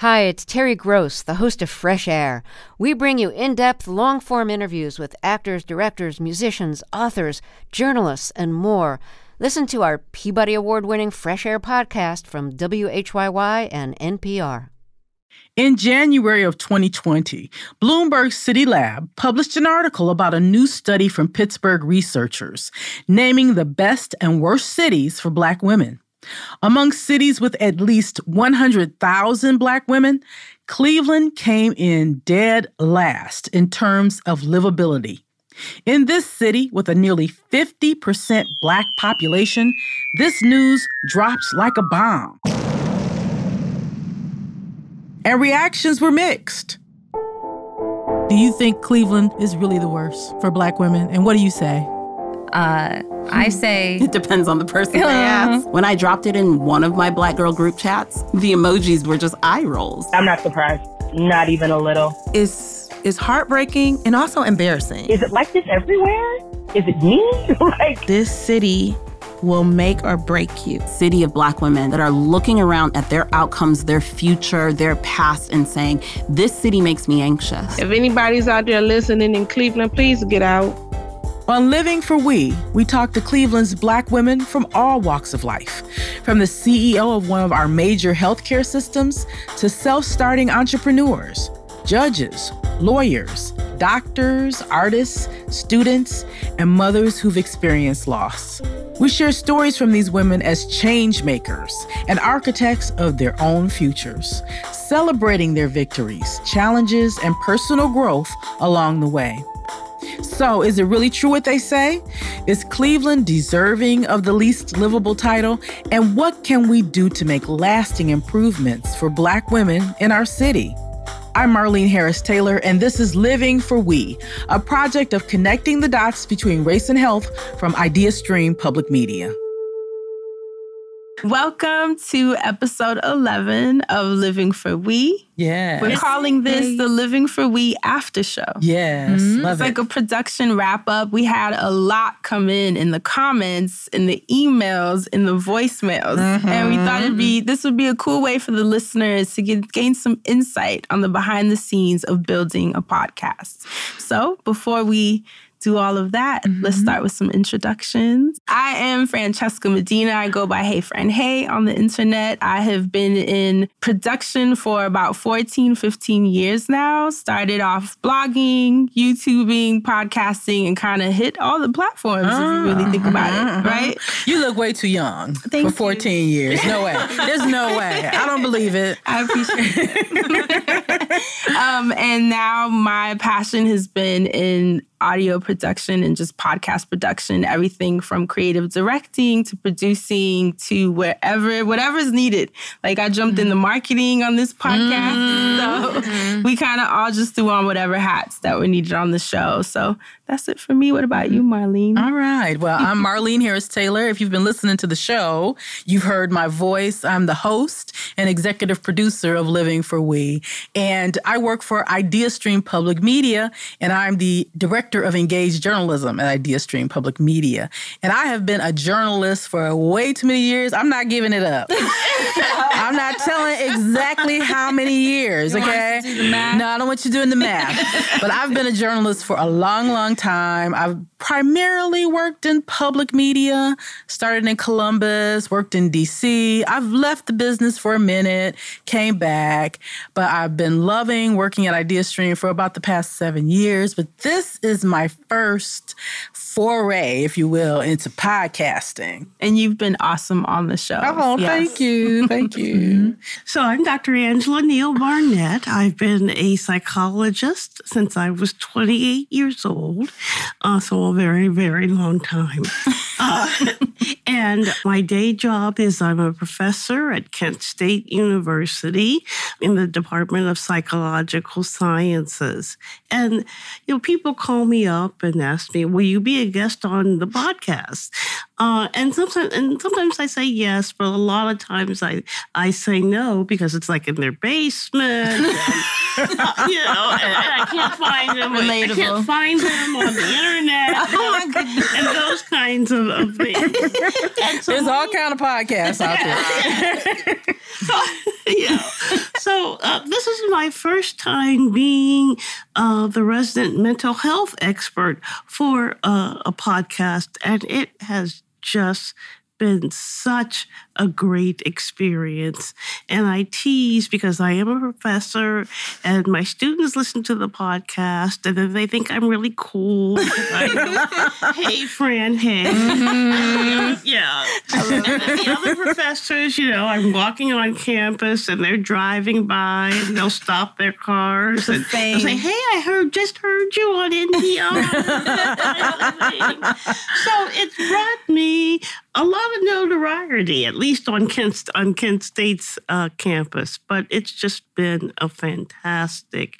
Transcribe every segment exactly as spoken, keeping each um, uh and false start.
Hi, it's Terry Gross, the host of Fresh Air. We bring you in-depth, long-form interviews with actors, directors, musicians, authors, journalists, and more. Listen to our Peabody Award-winning Fresh Air podcast from W H Y Y and N P R. In January of twenty twenty, Bloomberg City Lab published an article about a new study from Pittsburgh researchers naming the best and worst cities for Black women. Among cities with at least one hundred thousand Black women, Cleveland came in dead last in terms of livability. In this city, with a nearly fifty percent Black population, this news drops like a bomb. And reactions were mixed. Do you think Cleveland is really the worst for Black women? And what do you say? Uh, I say... It depends on the person I ask. When I dropped it in one of my Black girl group chats, the emojis were just eye rolls. I'm not surprised. Not even a little. It's, it's heartbreaking and also embarrassing. Is it like this everywhere? Is it me? Like... This city will make or break you. City of Black women that are looking around at their outcomes, their future, their past, and saying, this city makes me anxious. If anybody's out there listening in Cleveland, please get out. On Living for We, we talk to Cleveland's Black women from all walks of life, from the C E O of one of our major healthcare systems to self-starting entrepreneurs, judges, lawyers, doctors, artists, students, and mothers who've experienced loss. We share stories from these women as change makers and architects of their own futures, celebrating their victories, challenges, and personal growth along the way. So, is it really true what they say? Is Cleveland deserving of the least livable title? And what can we do to make lasting improvements for Black women in our city? I'm Marlene Harris-Taylor, and this is Living for We, a project of connecting the dots between race and health from IdeaStream Public Media. Welcome to episode eleven of Living for We. Yeah. We're calling this the Living for We after show. Yes. Mm-hmm. Love it's like it. A production wrap up. We had a lot come in in the comments, in the emails, in the voicemails. Mm-hmm. And we thought it'd be this would be a cool way for the listeners to get, gain some insight on the behind the scenes of building a podcast. So before we do all of that, mm-hmm. let's start with some introductions. I am Francesca Medina. I go by HeyFranHey on the internet. I have been in production for about fourteen, fifteen years now. Started off blogging, YouTubing, podcasting, and kind of hit all the platforms uh, if you really think about uh, it, right? You look way too young Thank for fourteen you. Years. No way. There's no way. I don't believe it. I appreciate it. um, and now my passion has been in audio production and just podcast production, everything from creative directing to producing to wherever, whatever's needed. Like I jumped mm. in the marketing on this podcast. Mm. So mm. we kind of all just threw on whatever hats that were needed on the show. So that's it for me. What about you, Marlene? All right. Well, I'm Marlene Harris-Taylor. If you've been listening to the show, you've heard my voice. I'm the host and executive producer of Living for We. And I work for IdeaStream Public Media, and I'm the director of engaged journalism at IdeaStream Public Media. And I have been a journalist for way too many years. I'm not giving it up. I'm not telling exactly how many years, you okay? No, I don't want you doing the math. But I've been a journalist for a long, long time. I've primarily worked in public media, started in Columbus, worked in D C. I've left the business for a minute, came back, but I've been loving working at IdeaStream for about the past seven years. But this is my first foray, if you will, into podcasting. And you've been awesome on the show. Oh, yes. Thank you. Thank you. So I'm Doctor Angela Neal-Barnett. I've been a psychologist since I was twenty-eight years old. Uh, so a very, very long time. uh, and my day job is I'm a professor at Kent State University in the Department of Psychological Sciences. And, you know, people call me up and ask me, will you be a guest on the podcast? Uh, and sometimes and sometimes I say yes, but a lot of times I, I say no because it's like in their basement. And, uh, you know, and, and I can't find them. Relatable. I can't find them on the internet. Oh my goodness. And those kinds of, of things. So There's we, all kind of podcasts out there. So, you know, so uh, my first time being uh, the resident mental health expert for uh, a podcast, and it has just been such a great experience. And I tease because I am a professor and my students listen to the podcast and then they think I'm really cool. I go, hey, Fran, hey. Mm-hmm. Yeah. And then the other professors, you know, I'm walking on campus and they're driving by and they'll stop their cars. And they'll say, hey, I heard, just heard you on N P R. So it's brought me a lot of notoriety, at least on Kent, on Kent State's uh, campus, but it's just been a fantastic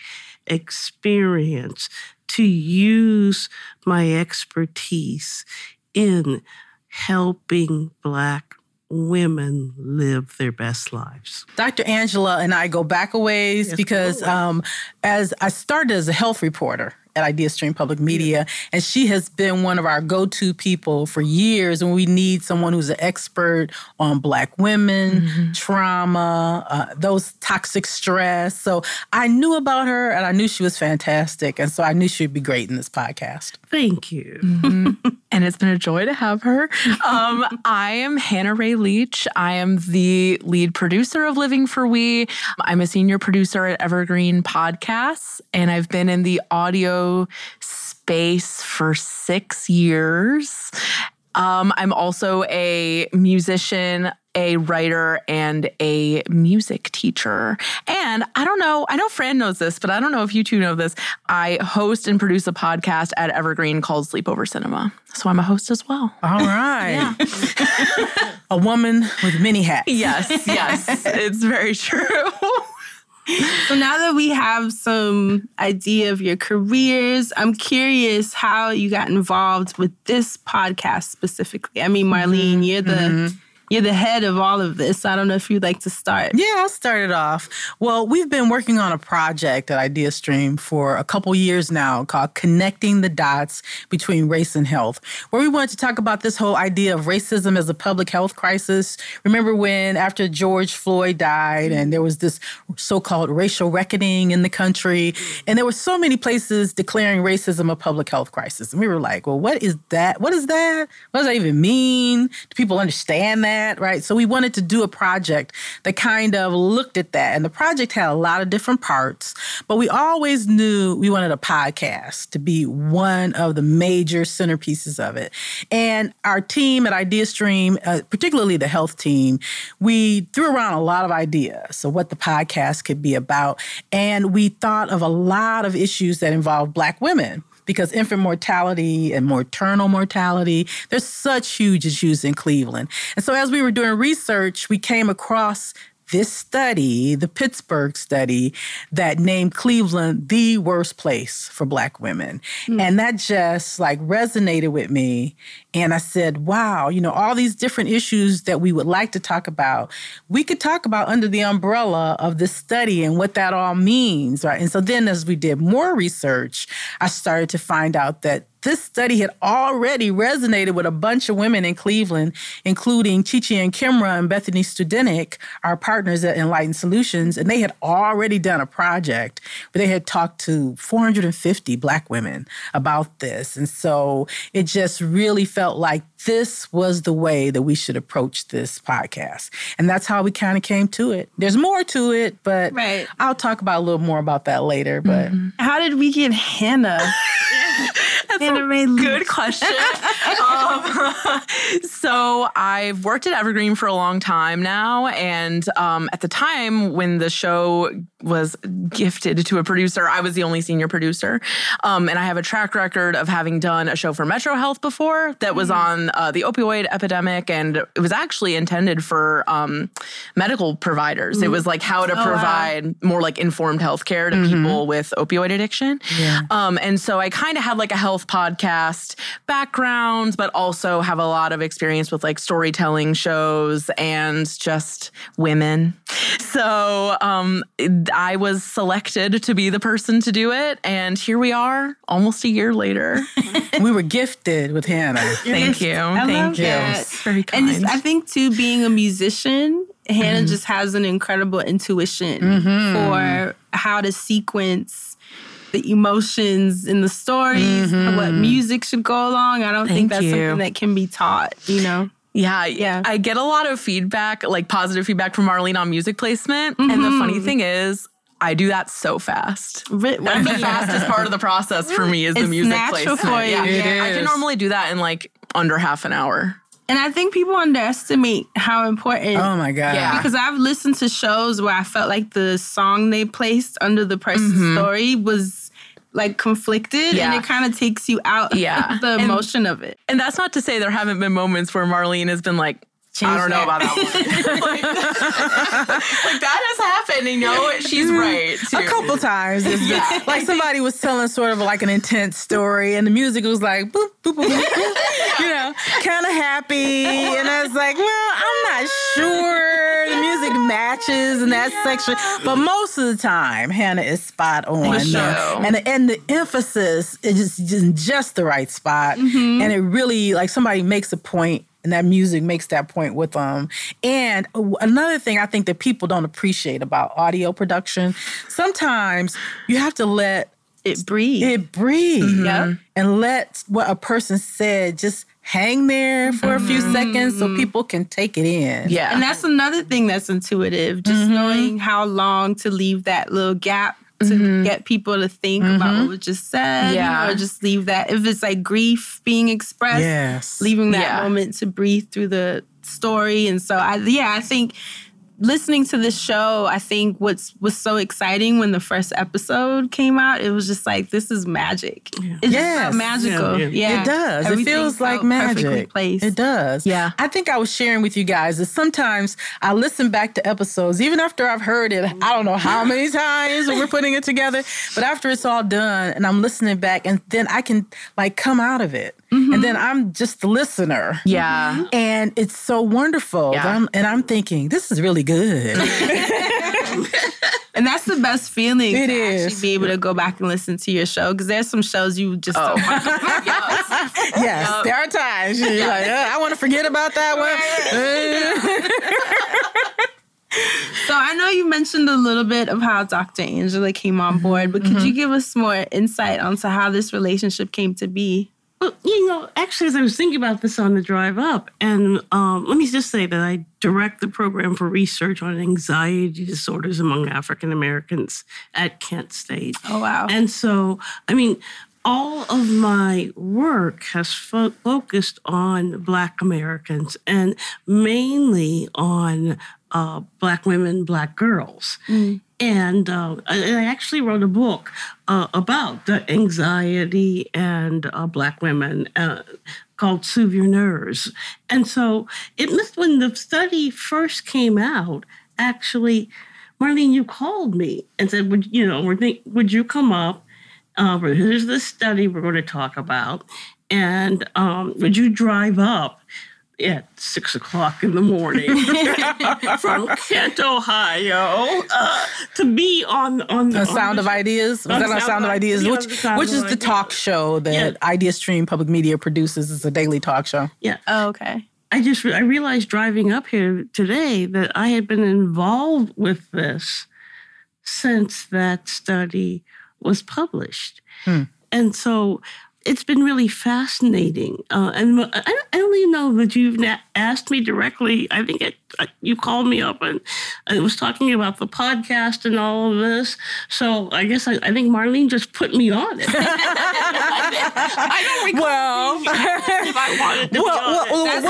experience to use my expertise in helping Black women live their best lives. Doctor Angela and I go back a ways yes, because um, as I started as a health reporter at IdeaStream Public Media, and she has been one of our go-to people for years when we need someone who's an expert on Black women, mm-hmm. trauma, uh, those toxic stress. So I knew about her, and I knew she was fantastic, and so I knew she'd be great in this podcast. Thank you. Mm-hmm. And it's been a joy to have her. Um, I am Hannah Rae Leach. I am the lead producer of Living for We. I'm a senior producer at Evergreen Podcasts, and I've been in the audio space for six years. Um, I'm also a musician, a writer, and a music teacher. And I don't know, I know Fran knows this, but I don't know if you two know this. I host and produce a podcast at Evergreen called Sleepover Cinema. So I'm a host as well. All right. A woman with many hats. Yes, yes. It's very true. So now that we have some idea of your careers, I'm curious how you got involved with this podcast specifically. I mean, Marlene, mm-hmm. you're the mm-hmm. you're the head of all of this. I don't know if you'd like to start. Yeah, I'll start it off. Well, we've been working on a project at IdeaStream for a couple years now called Connecting the Dots Between Race and Health, where we wanted to talk about this whole idea of racism as a public health crisis. Remember when after George Floyd died and there was this so-called racial reckoning in the country, and there were so many places declaring racism a public health crisis. And we were like, well, what is that? What is that? What does that even mean? Do people understand that? Right. So we wanted to do a project that kind of looked at that. And the project had a lot of different parts, but we always knew we wanted a podcast to be one of the major centerpieces of it. And our team at IdeaStream, uh, particularly the health team, we threw around a lot of ideas. So what the podcast could be about. And we thought of a lot of issues that involve Black women. Because infant mortality and maternal mortality, there's such huge issues in Cleveland. And so as we were doing research, we came across this study, the Pittsburgh study, that named Cleveland the worst place for Black women. Mm. And that just like resonated with me. And I said, wow, you know, all these different issues that we would like to talk about, we could talk about under the umbrella of this study and what that all means, right? And so then as we did more research, I started to find out that this study had already resonated with a bunch of women in Cleveland, including Chi Chi and Kimra and Bethany Studenic, our partners at Enlightened Solutions. And they had already done a project where they had talked to four hundred fifty Black women about this. And so it just really felt felt like this was the way that we should approach this podcast. And that's how we kind of came to it. There's more to it, but right. I'll talk about a little more about that later. But mm-hmm. How did we get Hannah? That's Hannah a Rae Leach. Good question. um, so I've worked at Evergreen for a long time now. And um, at the time when the show was gifted to a producer, I was the only senior producer. Um, and I have a track record of having done a show for Metro Health before that was on uh, the opioid epidemic. And it was actually intended for um, medical providers. Mm-hmm. It was like how to oh, provide wow. more like informed healthcare to mm-hmm. people with opioid addiction. Yeah. Um, and so I kind of had like a health podcast background, but also have a lot of experience with like storytelling shows and just women. So um, I was selected to be the person to do it. And here we are almost a year later. We were gifted with Hannah. Thank you. I Thank you. That. Very kind. And I think too, being a musician Hannah mm-hmm. just has an incredible intuition mm-hmm. for how to sequence the emotions in the stories, mm-hmm. what music should go along. I don't Thank think that's you. something that can be taught, you know? Yeah, yeah. I get a lot of feedback, like positive feedback from Marlene on music placement. Mm-hmm. And the funny thing is, I do that so fast. Really? That's the fastest part of the process really? for me is it's the music placement. For you. Yeah. Yeah. I can normally do that in like under half an hour. And I think people underestimate how important. Oh, my God. Yeah. Because I've listened to shows where I felt like the song they placed under the person's mm-hmm. story was like conflicted yeah. and it kind of takes you out yeah. of the and, emotion of it. And that's not to say there haven't been moments where Marlene has been like, Change I don't that. know about that one. like, like, that has happened, you know? She's right, too. A couple times. Yeah. Like, somebody was telling sort of like an intense story, and the music was like, boop, boop, boop, boop, boop. You know, kind of happy. And I was like, well, I'm not sure. The music matches in that yeah. section. But most of the time, Hannah is spot on. Sure. And, the, and the emphasis is just in just the right spot. Mm-hmm. And it really, like, somebody makes a point. And that music makes that point with them. And another thing I think that people don't appreciate about audio production, sometimes you have to let it breathe. It breathe. Mm-hmm. Yep. And let what a person said just hang there for mm-hmm. a few seconds so people can take it in. Yeah. And that's another thing that's intuitive, just mm-hmm. knowing how long to leave that little gap to mm-hmm. get people to think mm-hmm. about what was just said, yeah. you know, or just leave that. If it's like grief being expressed, yes. leaving that yeah. moment to breathe through the story. And so, I, yeah, I think listening to this show, I think what's was so exciting when the first episode came out, it was just like, this is magic. Yeah. It's yes. just so magical. Yeah, yeah. yeah. It does. Everything it feels like magic. Placed. It does. Yeah. I think I was sharing with you guys that sometimes I listen back to episodes, even after I've heard it, I don't know how many times we're putting it together, but after it's all done and I'm listening back and then I can like come out of it. Mm-hmm. And then I'm just the listener. Yeah. Mm-hmm. And it's so wonderful. Yeah. I'm, and I'm thinking, this is really good. And that's the best feeling it to is. actually be able to go back and listen to your show. Because there's some shows you just oh. don't want to forget. Yes, um, there are times you're like, oh, I want to forget about that one. So I know you mentioned a little bit of how Doctor Angela came on board. But could mm-hmm. you give us more insight onto how this relationship came to be? Well, you know, actually, as I was thinking about this on the drive up, and um, let me just say that I direct the program for research on anxiety disorders among African Americans at Kent State. Oh, wow. And so, I mean, all of my work has fo- focused on Black Americans and mainly on uh, Black women, Black girls. Mm. And uh, I actually wrote a book uh, about the anxiety and uh, Black women uh, called Soothe Your Nerves. And so it missed when the study first came out, actually, Marlene, you called me and said, would you know, would you come up? Uh, here's the study we're going to talk about. And um, would you drive up at six o'clock in the morning from Kent, Ohio, uh, to be on on the, the Sound on the, of Ideas. Was that on Sound of Ideas, which which is the talk show that yeah. IdeaStream Public Media produces? It's a daily talk show. Yeah. Oh, okay. I just I realized driving up here today that I had been involved with this since that study was published, hmm. and so. It's been really fascinating. Uh, and I don't even know that you've asked me directly. I think it, you called me up and I was talking about the podcast and all of this. So I guess I, I think Marlene just put me on it. I don't recall well, if I wanted to well, be on well, it.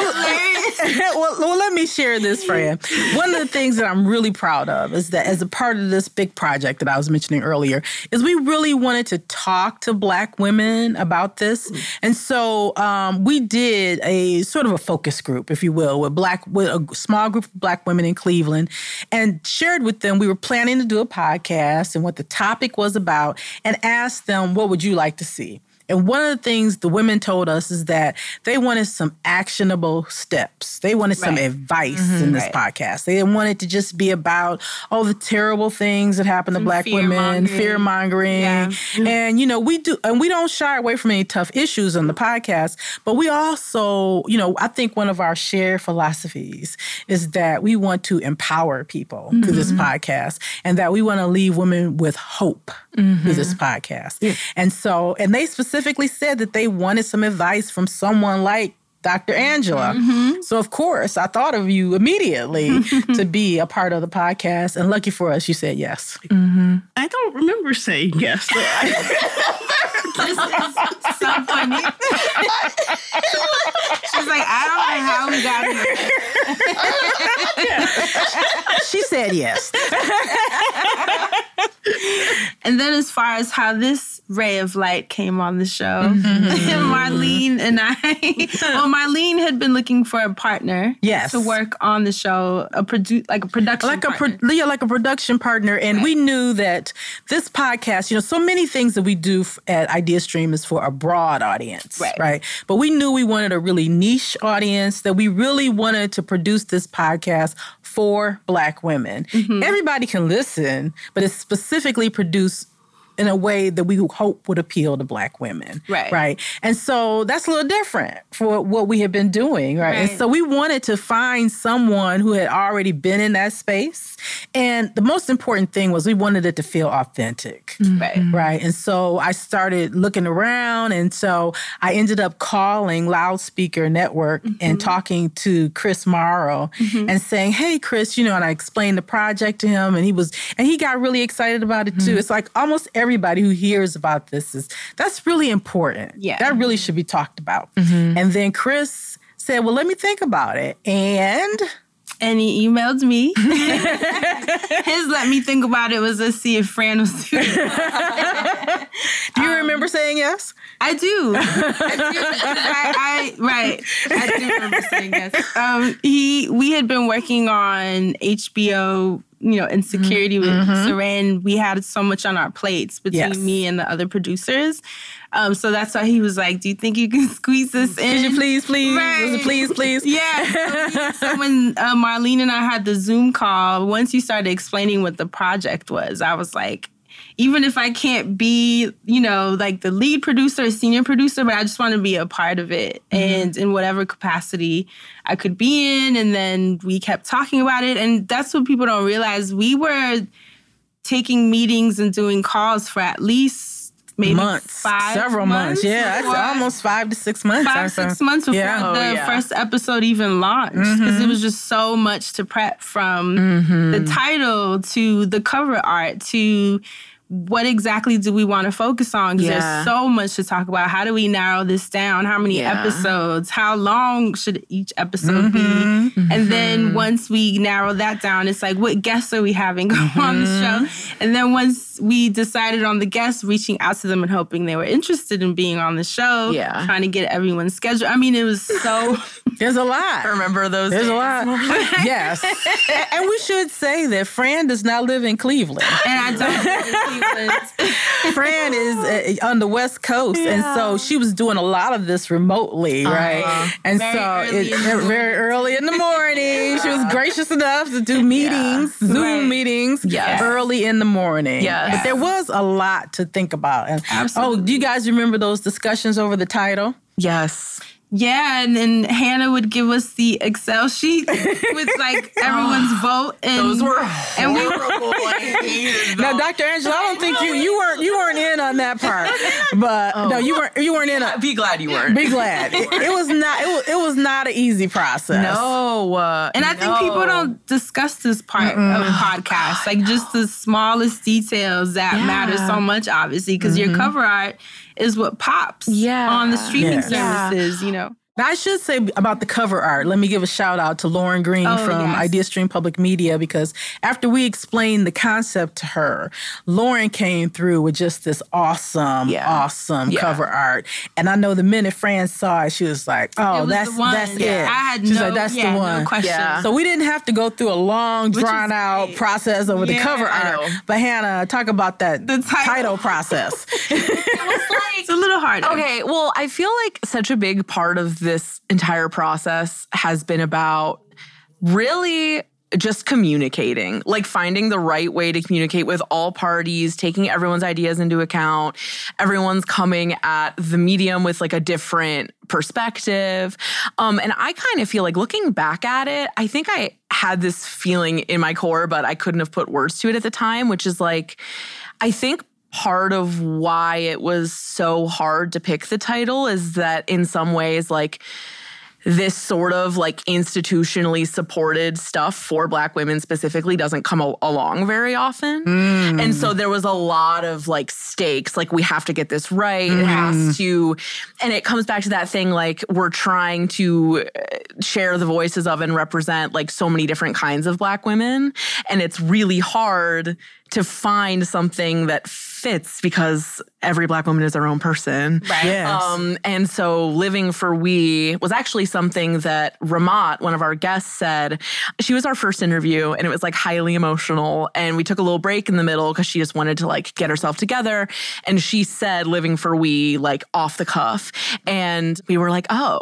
Well, well, well, let me share this, Fran. One of the things that I'm really proud of is that as a part of this big project that I was mentioning earlier, is we really wanted to talk to Black women about this. And so um, we did a sort of a focus group, if you will, with Black, with a small group of Black women in Cleveland, and shared with them, we were planning to do a podcast and what the topic was about, and asked them, what would you like to see? And one of the things the women told us is that they wanted some actionable steps. They wanted right. some advice mm-hmm, in this right. podcast. They didn't want it to just be about all the terrible things that happen to Black fear women, mongering. fear mongering. Yeah. Mm-hmm. And, you know, we do, and we don't shy away from any tough issues on the podcast, but we also, you know, I think one of our shared philosophies is that we want to empower people mm-hmm. through this podcast and that we want to leave women with hope mm-hmm. through this podcast. Yeah. And so, and they specifically said that they wanted some advice from someone like Doctor Angela. Mm-hmm. So, of course, I thought of you immediately to be a part of the podcast. And lucky for us, you said yes. Mm-hmm. I don't remember saying yes. So I- this is so funny. She's like, I don't know how we got here. She said yes. And then as far as how this ray of light came on the show, mm-hmm. Marlene and I, well, Marlene had been looking for a partner yes. to work on the show, a produ- like a production like partner. A pro- yeah, like a production partner. And right. we knew that this podcast, you know, so many things that we do at IdeaStream is for a broad audience, right. right? But we knew we wanted a really niche audience, that we really wanted to produce this podcast for Black women. Mm-hmm. Everybody can listen, but it's specifically produced in a way that we hope would appeal to Black women, right? Right, and so that's a little different for what we had been doing, right? right? And so we wanted to find someone who had already been in that space, and the most important thing was we wanted it to feel authentic, mm-hmm. right? Right, and so I started looking around, and so I ended up calling Loudspeaker Network mm-hmm. and talking to Chris Morrow mm-hmm. and saying, "Hey, Chris, you know," and I explained the project to him, and he was, and he got really excited about it too. Mm-hmm. It's like almost every Everybody who hears about this is, that's really important. Yeah. That really should be talked about. Mm-hmm. And then Chris said, well, let me think about it. And... And he emailed me. His let me think about it was, let's see if Fran was doing it. Do you um, remember saying yes? I do. I do. I, I, right. I do remember saying yes. Um, he, we had been working on H B O, you know, Insecurity mm-hmm. with mm-hmm. Saran. We had so much on our plates between yes. me and the other producers. Um, so that's why he was like, do you think you can squeeze this in? Could you please, please, right. please, please. Yeah. So when uh, Marlene and I had the Zoom call, once you started explaining what the project was, I was like, even if I can't be, you know, like the lead producer or senior producer, but I just want to be a part of it mm-hmm. and in whatever capacity I could be in. And then we kept talking about it. And that's what people don't realize. We were taking meetings and doing calls for at least Maybe months, five several months. months yeah, that's almost five to six months. Five, six months before yeah. the oh, yeah. first episode even launched, because mm-hmm. it was just so much to prep, from mm-hmm. the title to the cover art to what exactly do we want to focus on? Because yeah. there's so much to talk about. How do we narrow this down? How many yeah. episodes? How long should each episode mm-hmm. be? Mm-hmm. And then once we narrow that down, it's like, what guests are we having mm-hmm. on the show? And then once we decided on the guests, reaching out to them and hoping they were interested in being on the show, yeah. trying to get everyone's schedule. I mean, it was so... There's a lot. I remember those There's days. a lot. Yes. And we should say that Fran does not live in Cleveland. And I don't live in Cleveland. Fran is uh, on the West Coast, yeah. and so she was doing a lot of this remotely, uh-huh. right? And very so early it, it, very early in the morning, yeah. she was gracious enough to do meetings, yeah. Zoom right. meetings, yes. early in the morning. Yes. But there was a lot to think about. And, Absolutely. Oh, do you guys remember those discussions over the title? Yes. Yeah, and then Hannah would give us the Excel sheet with, like, everyone's vote. And, those were horrible. And we, now, Doctor Angela, I don't think you you weren't you weren't in on that part, but oh. no, you weren't you weren't in. On, be glad you weren't. Be glad. It, it was not it was, it was not an easy process. No, uh, and I no. think people don't discuss this part mm-mm. of the podcast, oh, like no. just the smallest details that yeah. matter so much, obviously, because mm-hmm. your cover art is what pops yeah. on the streaming yeah. services, you know. Now, I should say about the cover art, let me give a shout out to Lauren Green oh, from yes. IdeaStream Public Media, because after we explained the concept to her, Lauren came through with just this awesome, yeah. awesome yeah. cover art. And I know the minute Fran saw it, she was like, oh, was that's that's yeah. it. I had She's no, like, that's yeah, the one. No question. Yeah. So we didn't have to go through a long, drawn-out process over yeah. the cover art. But Hannah, talk about that the title, title process. It was like, it's a little Brokenhearted. Okay, well, I feel like such a big part of this entire process has been about really just communicating, like finding the right way to communicate with all parties, taking everyone's ideas into account. Everyone's coming at the medium with like a different perspective. Um, and I kind of feel like looking back at it, I think I had this feeling in my core, but I couldn't have put words to it at the time, which is like, I think part of why it was so hard to pick the title is that in some ways, like, this sort of like institutionally supported stuff for Black women specifically doesn't come a- along very often. Mm. And so there was a lot of like stakes, like we have to get this right. Mm. It has to, and it comes back to that thing, like we're trying to share the voices of and represent like so many different kinds of Black women. And it's really hard to find something that fits because every Black woman is their own person. Right. Yes. Um, and so Living for We was actually something that Ramat, one of our guests, said. She was our first interview and it was like highly emotional. And we took a little break in the middle because she just wanted to like get herself together. And she said Living for We like off the cuff. And we were like, oh,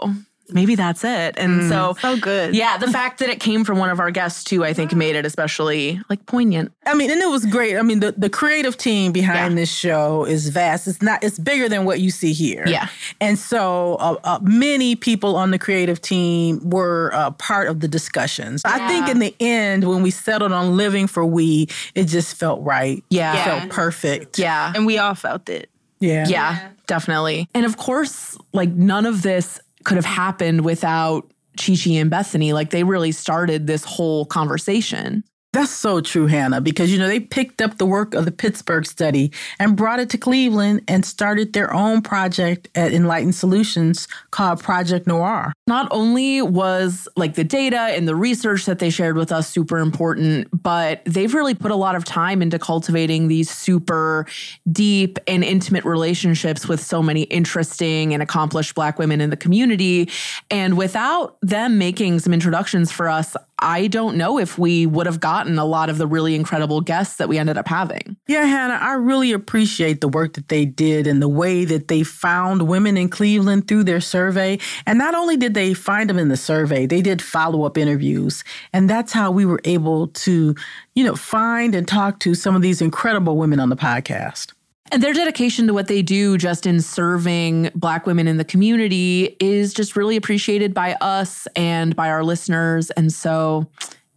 maybe that's it. And mm, so, so good. Yeah, the fact that it came from one of our guests too, I think made it especially like poignant. I mean, and it was great. I mean, the, the creative team behind yeah. this show is vast. It's not, it's bigger than what you see here. Yeah. And so uh, uh, many people on the creative team were uh, part of the discussions. Yeah. I think in the end, when we settled on Living for We, it just felt right. Yeah. yeah. It felt perfect. Yeah. And we all felt it. Yeah. Yeah, yeah. Definitely. And of course, like none of this could have happened without Chi Chi and Bethany. Like they really started this whole conversation. That's so true, Hannah, because, you know, they picked up the work of the Pittsburgh study and brought it to Cleveland and started their own project at Enlightened Solutions called Project Noir. Not only was like the data and the research that they shared with us super important, but they've really put a lot of time into cultivating these super deep and intimate relationships with so many interesting and accomplished Black women in the community. And without them making some introductions for us, I don't know if we would have gotten a lot of the really incredible guests that we ended up having. Yeah, Hannah, I really appreciate the work that they did and the way that they found women in Cleveland through their survey. And not only did they find them in the survey, they did follow-up interviews. And that's how we were able to, you know, find and talk to some of these incredible women on the podcast. And their dedication to what they do just in serving Black women in the community is just really appreciated by us and by our listeners. And so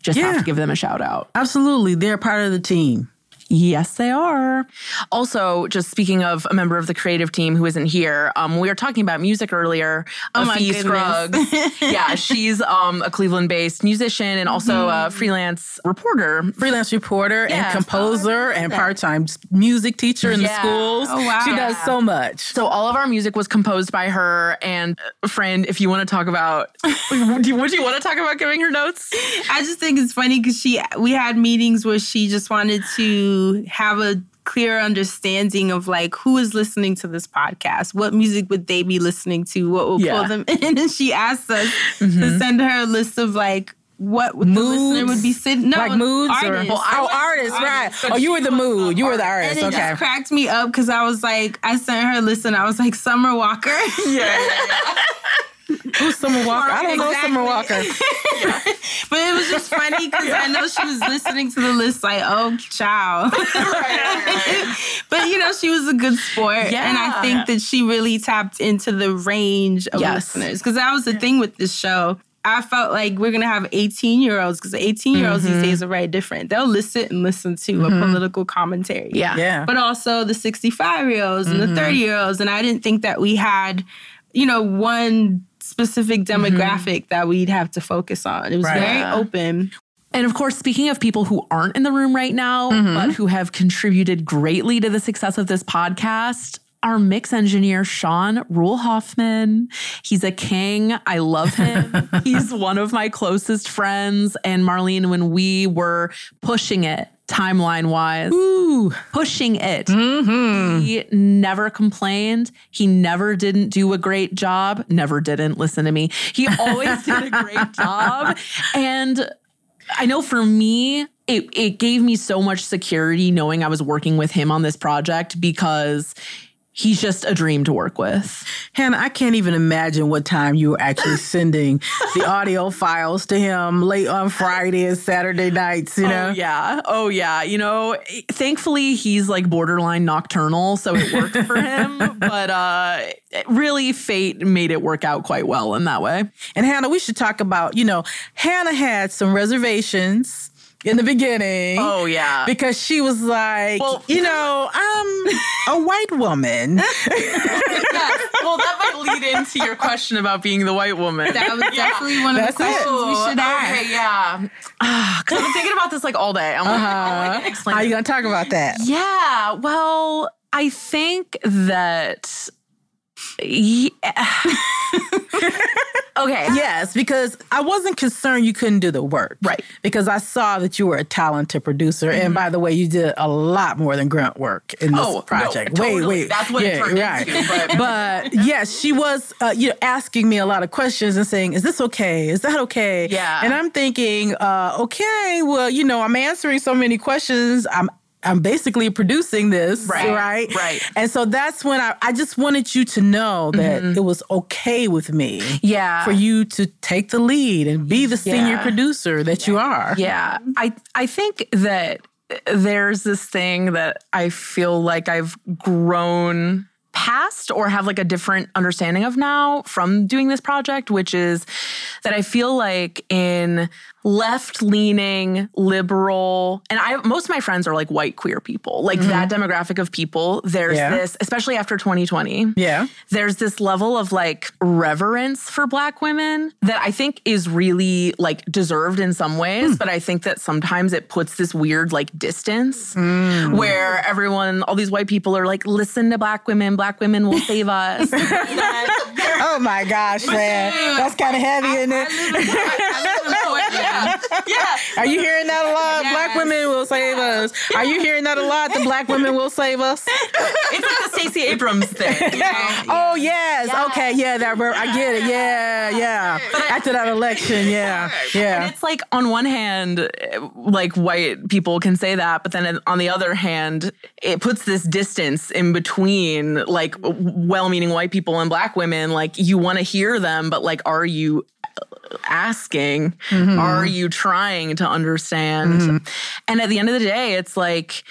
just yeah. have to give them a shout out. Absolutely. They're part of the team. Yes, they are. Also, just speaking of a member of the creative team who isn't here, um, we were talking about music earlier. Oh my goodness. Scruggs. Yeah, she's um, a Cleveland-based musician and also mm-hmm. a freelance reporter. Freelance reporter yeah. and composer and part-time music teacher in yeah. the schools. Oh, wow. She does yeah. so much. So all of our music was composed by her. And friend, if you want to talk about, would you want to talk about giving her notes? I just think it's funny because she we had meetings where she just wanted to have a clear understanding of like who is listening to this podcast, what music would they be listening to, what will yeah. pull them in. And she asked us mm-hmm. to send her a list of like what moods? The listener would be sitting. No, like moods? Artists. Or, well, oh, artists, artists, right. Oh, you were the mood. You were the artist. And it okay. just cracked me up because I was like, I sent her a list and I was like, Summer Walker. Yeah. Who's Summer Walker? I don't exactly. know Summer Walker. Yeah. But it was just funny because yeah. I know she was listening to the list like, oh, child. Right, right, right. But, you know, she was a good sport. Yeah. And I think that she really tapped into the range of yes. listeners. Because that was the thing with this show. I felt like we're going to have eighteen-year-olds because the eighteen-year-olds mm-hmm. these days are very different. They'll listen and listen to mm-hmm. a political commentary. Yeah. yeah. But also the sixty-five-year-olds mm-hmm. and the thirty-year-olds. And I didn't think that we had, you know, one specific demographic mm-hmm. that we'd have to focus on. It was right. very open. And of course, speaking of people who aren't in the room right now, mm-hmm. but who have contributed greatly to the success of this podcast, our mix engineer, Sean Rule Hoffman. He's a king. I love him. He's one of my closest friends. And Marlene, when we were pushing it, timeline wise, Ooh. pushing it. Mm-hmm. He never complained. He never didn't do a great job. Never didn't listen to me. He always did a great job. And I know for me, it, it gave me so much security knowing I was working with him on this project because he's just a dream to work with. Hannah, I can't even imagine what time you were actually sending the audio files to him late on Friday and Saturday nights, you know? Oh, yeah. Oh, yeah. You know, thankfully, he's like borderline nocturnal, so it worked for him. But uh, really, fate made it work out quite well in that way. And Hannah, we should talk about, you know, Hannah had some reservations in the beginning. Oh, yeah. Because she was like, well, you know, I'm a white woman. Yeah. Well, that might lead into your question about being the white woman. That was definitely yeah. one of That's the questions it. We should ask. Okay, yeah. Because I've been thinking about this like all day. I'm like, uh-huh. I explain How are you going to talk about that? Yeah. Well, I think that... Yeah. Okay. Yes, because I wasn't concerned you couldn't do the work. Right. Because I saw that you were a talented producer. Mm-hmm. And by the way, you did a lot more than grunt work in this oh, project. No, wait, totally. wait. That's what yeah, it turned right. into. But, but yes, she was uh, you know, asking me a lot of questions and saying, is this okay? Is that okay? Yeah. And I'm thinking, uh, okay, well, you know, I'm answering so many questions. I'm I'm basically producing this, right? Right. right. And so that's when I, I just wanted you to know that mm-hmm. it was okay with me yeah. for you to take the lead and be the senior yeah. producer that yeah. you are. Yeah. I, I think that there's this thing that I feel like I've grown past or have like a different understanding of now from doing this project, which is that I feel like in left-leaning, liberal, and I most of my friends are like white queer people, like mm-hmm. that demographic of people, there's yeah. this, especially after twenty twenty, yeah, there's this level of like reverence for Black women that I think is really like deserved in some ways, mm. but I think that sometimes it puts this weird like distance mm. where everyone, all these white people are like, listen to Black women, Black women will save us. Oh my gosh, man. That's kind of heavy, isn't it? I, I live in, yeah. Are you hearing that a lot? Yes. Black women will save yeah. us. Yeah. Are you hearing that a lot? The Black women will save us? It's like the Stacey Abrams thing. You know? Oh, yes. yes. Okay, yeah, that verb. I get it. Yeah, yeah. But after that election, yeah, yeah. And it's like, on one hand, like white people can say that, but then on the other hand, it puts this distance in between like well-meaning white people and Black women. Like, you want to hear them, but like, are you asking? Mm-hmm. Are you trying to understand? Mm-hmm. And at the end of the day, it's like,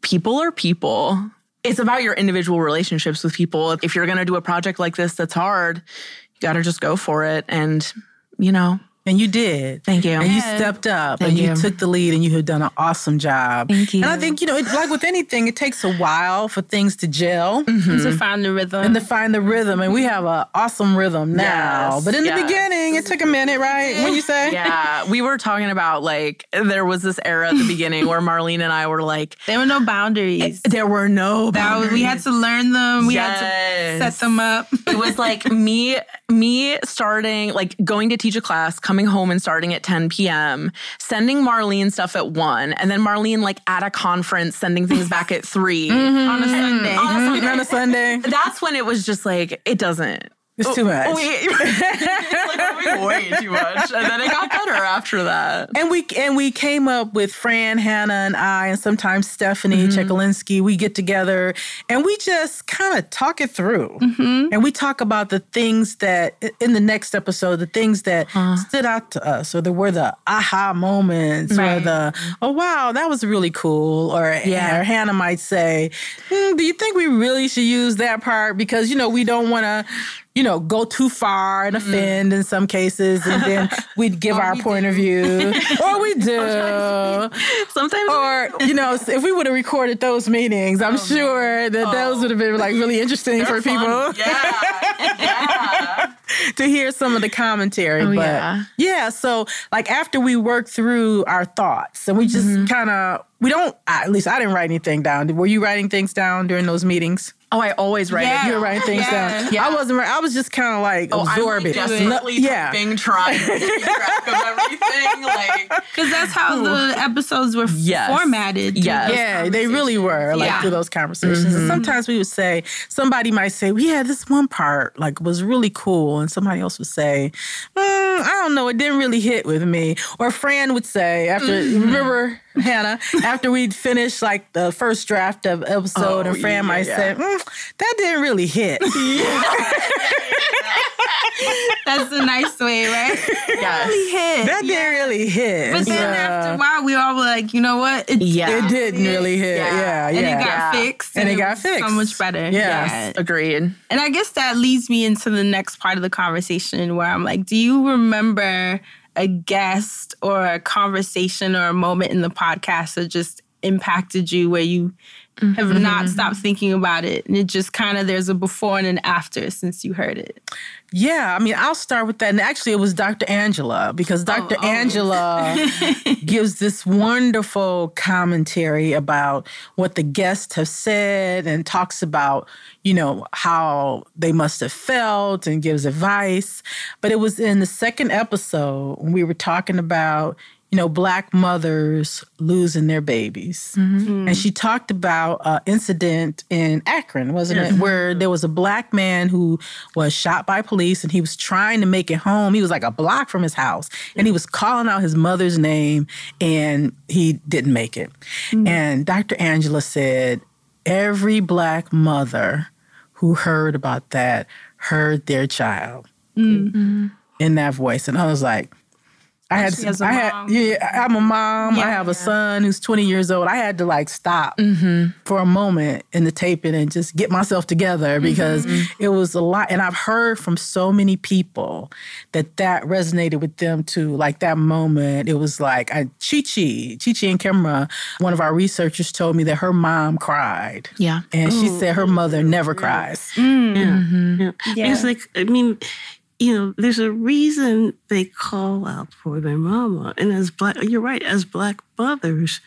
people are people. It's about your individual relationships with people. If you're going to do a project like this that's hard, you got to just go for it. And, you know... And you did. Thank you. And you stepped up Thank and you, you took the lead and you have done an awesome job. Thank you. And I think, you know, it's like with anything, it takes a while for things to gel. Mm-hmm. To find the rhythm. And to find the rhythm. And we have an awesome rhythm now. Yes, but in yes. the beginning, it took a minute, right? What you say? Yeah. We were talking about like, there was this era at the beginning where Marlene and I were like. There were no boundaries. There were no boundaries. That was, we had to learn them. We yes. had to set them up. It was like me, me starting, like going to teach a class, coming home and starting at ten p.m., sending Marlene stuff at one, and then Marlene like at a conference sending things back at three. Mm-hmm. On a Sunday. Mm-hmm. On a Sunday. On a Sunday. That's when it was just like, it doesn't. It's too much. We, it's like way too much. And then it got better after that. And we and we came up with Fran, Hannah, and I, and sometimes Stephanie, mm-hmm. Chekalinsky. We get together and we just kind of talk it through. Mm-hmm. And we talk about the things that, in the next episode, the things that uh. stood out to us, or there were the aha moments, right. or the, oh, wow, that was really cool. Or, yeah. or Hannah might say, hmm, do you think we really should use that part? Because, you know, we don't want to... you know, go too far and offend mm. in some cases, and then we'd give our we point do. Of view. Or we do. Sometimes. Sometimes or, we you know, if we would have recorded those meetings, I'm oh, sure man. That oh. those would have been, like, really interesting. They're for fun. People. Yeah. yeah. to hear some of the commentary. Oh, but yeah. yeah, so, like, after we work through our thoughts, and we just mm-hmm. kind of, we don't, at least I didn't write anything down. Were you writing things down during those meetings? Oh, I always write yeah. it. You were writing things yeah. down. Yeah. I wasn't I was just kind of like oh, absorbing. I was definitely no, yeah. trying to keep track of everything. Like, because that's how the episodes were yes. formatted. Yes. Yeah, they really were, like, yeah. through those conversations. Mm-hmm. And sometimes we would say, somebody might say, well, yeah, this one part, like, was really cool. And somebody else would say, mm, I don't know, it didn't really hit with me. Or Fran would say, after, mm-hmm. remember, Hannah, after we'd finished, like, the first draft of episode, oh, and Fran yeah, might yeah. say, mm, that didn't really hit. That's a nice way, right? Yes. Really hit. That yeah. didn't really hit. But then yeah. after a while, we all were like, you know what? It, yeah. it didn't it, really hit. Yeah, yeah. And yeah. it got yeah. fixed. And, and it, it got was fixed. So much better. Yes. Yeah. Agreed. And I guess that leads me into the next part of the conversation where I'm like, do you remember a guest or a conversation or a moment in the podcast that just impacted you where you mm-hmm. have not stopped thinking about it? And it just kind of, there's a before and an after since you heard it. Yeah, I mean, I'll start with that. And actually, it was Doctor Angela, because Doctor Oh, oh. Angela gives this wonderful commentary about what the guests have said and talks about, you know, how they must have felt and gives advice. But it was in the second episode when we were talking about, you know, Black mothers losing their babies. Mm-hmm. And she talked about an incident in Akron, wasn't it? Where there was a Black man who was shot by police and he was trying to make it home. He was like a block from his house. And he was calling out his mother's name and he didn't make it. Mm-hmm. And Doctor Angela said, every Black mother who heard about that heard their child mm-hmm. in that voice. And I was like, I had, to, I had, yeah, I'm a mom. Yeah. I have a son who's twenty years old. I had to like stop mm-hmm. for a moment in the taping and just get myself together because mm-hmm. it was a lot. And I've heard from so many people that that resonated with them too. Like that moment, it was like I, Chi Chi, Chi Chi and Kimra, one of our researchers told me that her mom cried. Yeah. And Ooh. she said her mother never yeah. cries. Mm. Yeah. Mm-hmm. Yeah. Yeah. It's like, I mean, you know, there's a reason they call out for their mama. And as Black, you're right, as Black mothers,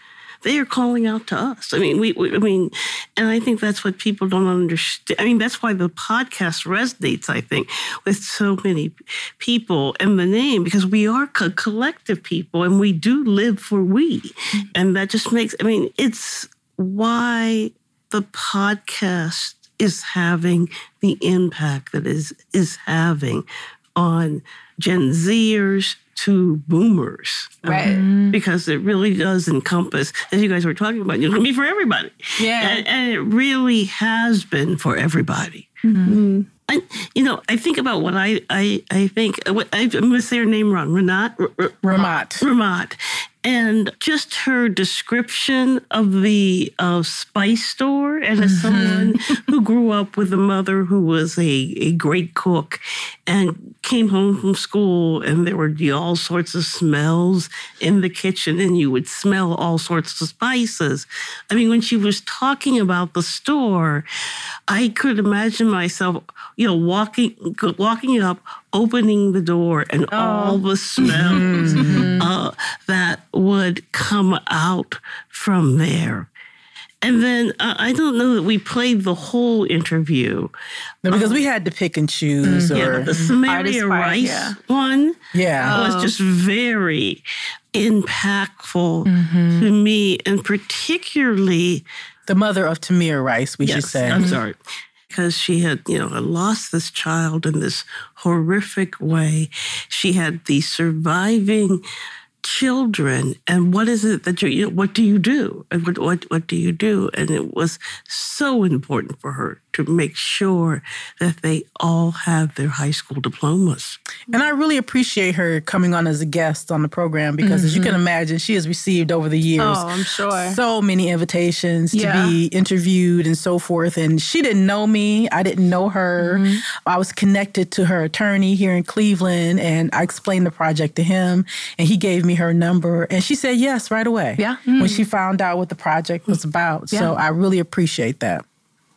they are calling out to us. I mean, we, we, I mean, and I think that's what people don't understand. I mean, that's why the podcast resonates, I think, with so many people and the name, because we are co- collective people and we do live for we. And that just makes, I mean, it's why the podcast is having the impact that is is having on Gen Zers to boomers. Right. Um, because it really does encompass, as you guys were talking about, it's going to be for everybody. Yeah. And, and it really has been for everybody. Mm-hmm. I, you know, I think about what I I, I think, what, I, I'm going to say her name wrong, Ramat. R- Ramat. Ramat. And just her description of the uh, spice store, and as mm-hmm. someone who grew up with a mother who was a, a great cook and came home from school and there would be all sorts of smells in the kitchen and you would smell all sorts of spices. I mean, when she was talking about the store, I could imagine myself, you know, walking, walking up, opening the door and oh. all the smells mm-hmm. uh, that would come out from there. And then uh, I don't know that we played the whole interview. No, because um, we had to pick and choose. Mm-hmm. Or yeah, the Samaria Rice yeah. one yeah. was oh. just very impactful mm-hmm. to me. And particularly... the mother of Tamir Rice, we yes, should say. I'm mm-hmm. sorry. Because she had, you know, lost this child in this horrific way. She had the surviving children, and what is it that you, you know, what do you do? And what, what what do you do? And it was so important for her to make sure that they all have their high school diplomas. And I really appreciate her coming on as a guest on the program because mm-hmm. as you can imagine, she has received over the years oh, I'm sure. so many invitations yeah. to be interviewed and so forth. And she didn't know me. I didn't know her. Mm-hmm. I was connected to her attorney here in Cleveland and I explained the project to him and he gave me her number and she said yes right away yeah. mm-hmm. when she found out what the project was about. Yeah. So I really appreciate that.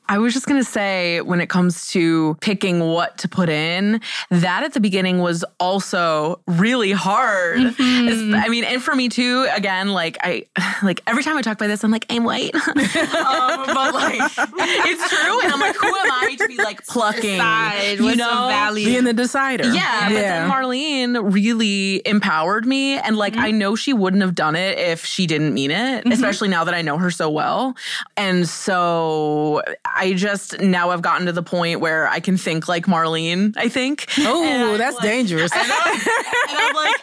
I was just going to say, when it comes to picking what to put in, that at the beginning was also really hard. Mm-hmm. I mean, and for me too, again, like I, like every time I talk about this, I'm like, I'm white. um, but like, it's true. And I'm like, who am I to be like plucking, Decide, you know, value. being the decider. Yeah, yeah. But then Marlene really empowered me. And like, mm-hmm. I know she wouldn't have done it if she didn't mean it, mm-hmm. especially now that I know her so well. And so... I just, now I've gotten to the point where I can think like Marlene, I think. Oh, that's like, dangerous. And I'm, and I'm like,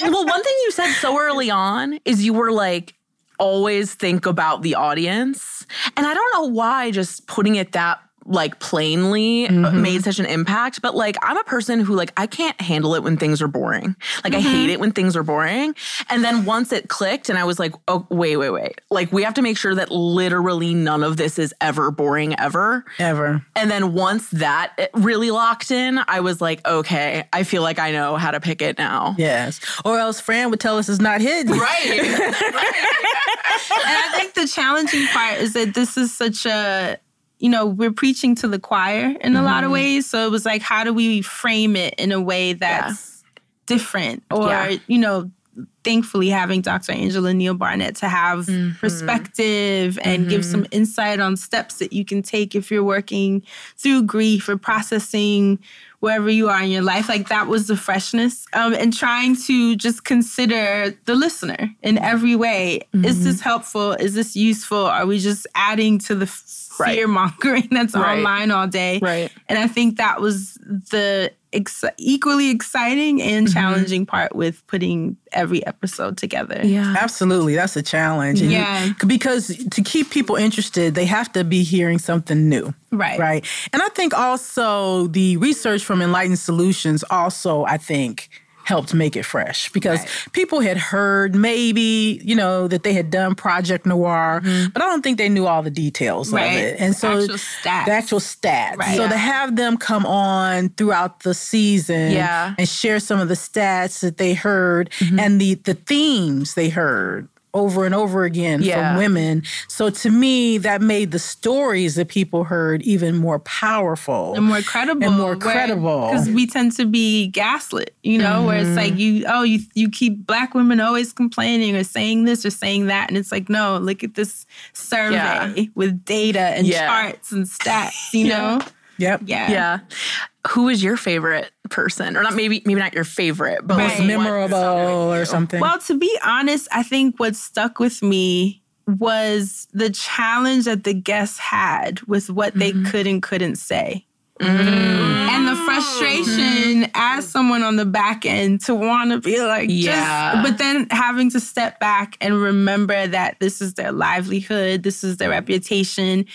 well, one thing you said so early on is you were like, always think about the audience. And I don't know why just putting it that like plainly mm-hmm. made such an impact. But like, I'm a person who like, I can't handle it when things are boring. Like mm-hmm. I hate it when things are boring. And then once it clicked and I was like, oh, wait, wait, wait. Like we have to make sure that literally none of this is ever boring ever. Ever. And then once that really locked in, I was like, okay, I feel like I know how to pick it now. Yes. Or else Fran would tell us it's not hidden. Right. Right. And I think the challenging part is that this is such a, you know, we're preaching to the choir in a mm. lot of ways. So it was like, how do we frame it in a way that's yeah. different? Or, yeah. you know, thankfully having Doctor Angela Neal-Barnett to have mm-hmm. perspective and mm-hmm. give some insight on steps that you can take if you're working through grief or processing wherever you are in your life. Like that was the freshness. Um, and trying to just consider the listener in every way. Mm-hmm. Is this helpful? Is this useful? Are we just adding to the Right. fear-mongering that's right. online all day. Right. And I think that was the ex- equally exciting and mm-hmm. challenging part with putting every episode together. Yeah, absolutely. That's a challenge. And yeah. You, because to keep people interested, they have to be hearing something new. Right. Right. And I think also the research from Enlightened Solutions also, I think, helped make it fresh because right. people had heard maybe, you know, that they had done Project Noir, mm-hmm. but I don't think they knew all the details right. of it. And so actual stats. the actual stats. Right. So yeah. to have them come on throughout the season yeah. and share some of the stats that they heard mm-hmm. and the, the themes they heard over and over again yeah. from women. So to me, that made the stories that people heard even more powerful. And more credible. And more credible. Because we tend to be gaslit, you know, mm-hmm. where it's like, you oh, you you keep Black women always complaining or saying this or saying that. And it's like, no, look at this survey yeah. with data and yeah. charts and stats, you yeah. know? Yep. Yeah. Yeah. Who was your favorite person? Or not maybe maybe not your favorite, but right. was memorable or something. Well, to be honest, I think what stuck with me was the challenge that the guests had with what mm-hmm. they could and couldn't say. Mm-hmm. And the frustration mm-hmm. as someone on the back end to want to be like, yeah. just, but then having to step back and remember that this is their livelihood, this is their reputation.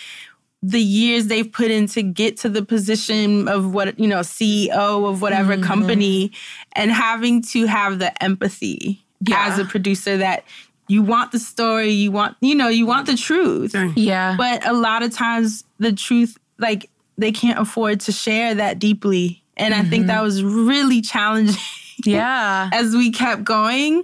The years they've put in to get to the position of what, you know, C E O of whatever mm-hmm. company, and having to have the empathy yeah. as a producer that you want the story, you want, you know, you want the truth. Yeah. But a lot of times the truth, like they can't afford to share that deeply. And mm-hmm. I think that was really challenging. Yeah. As we kept going.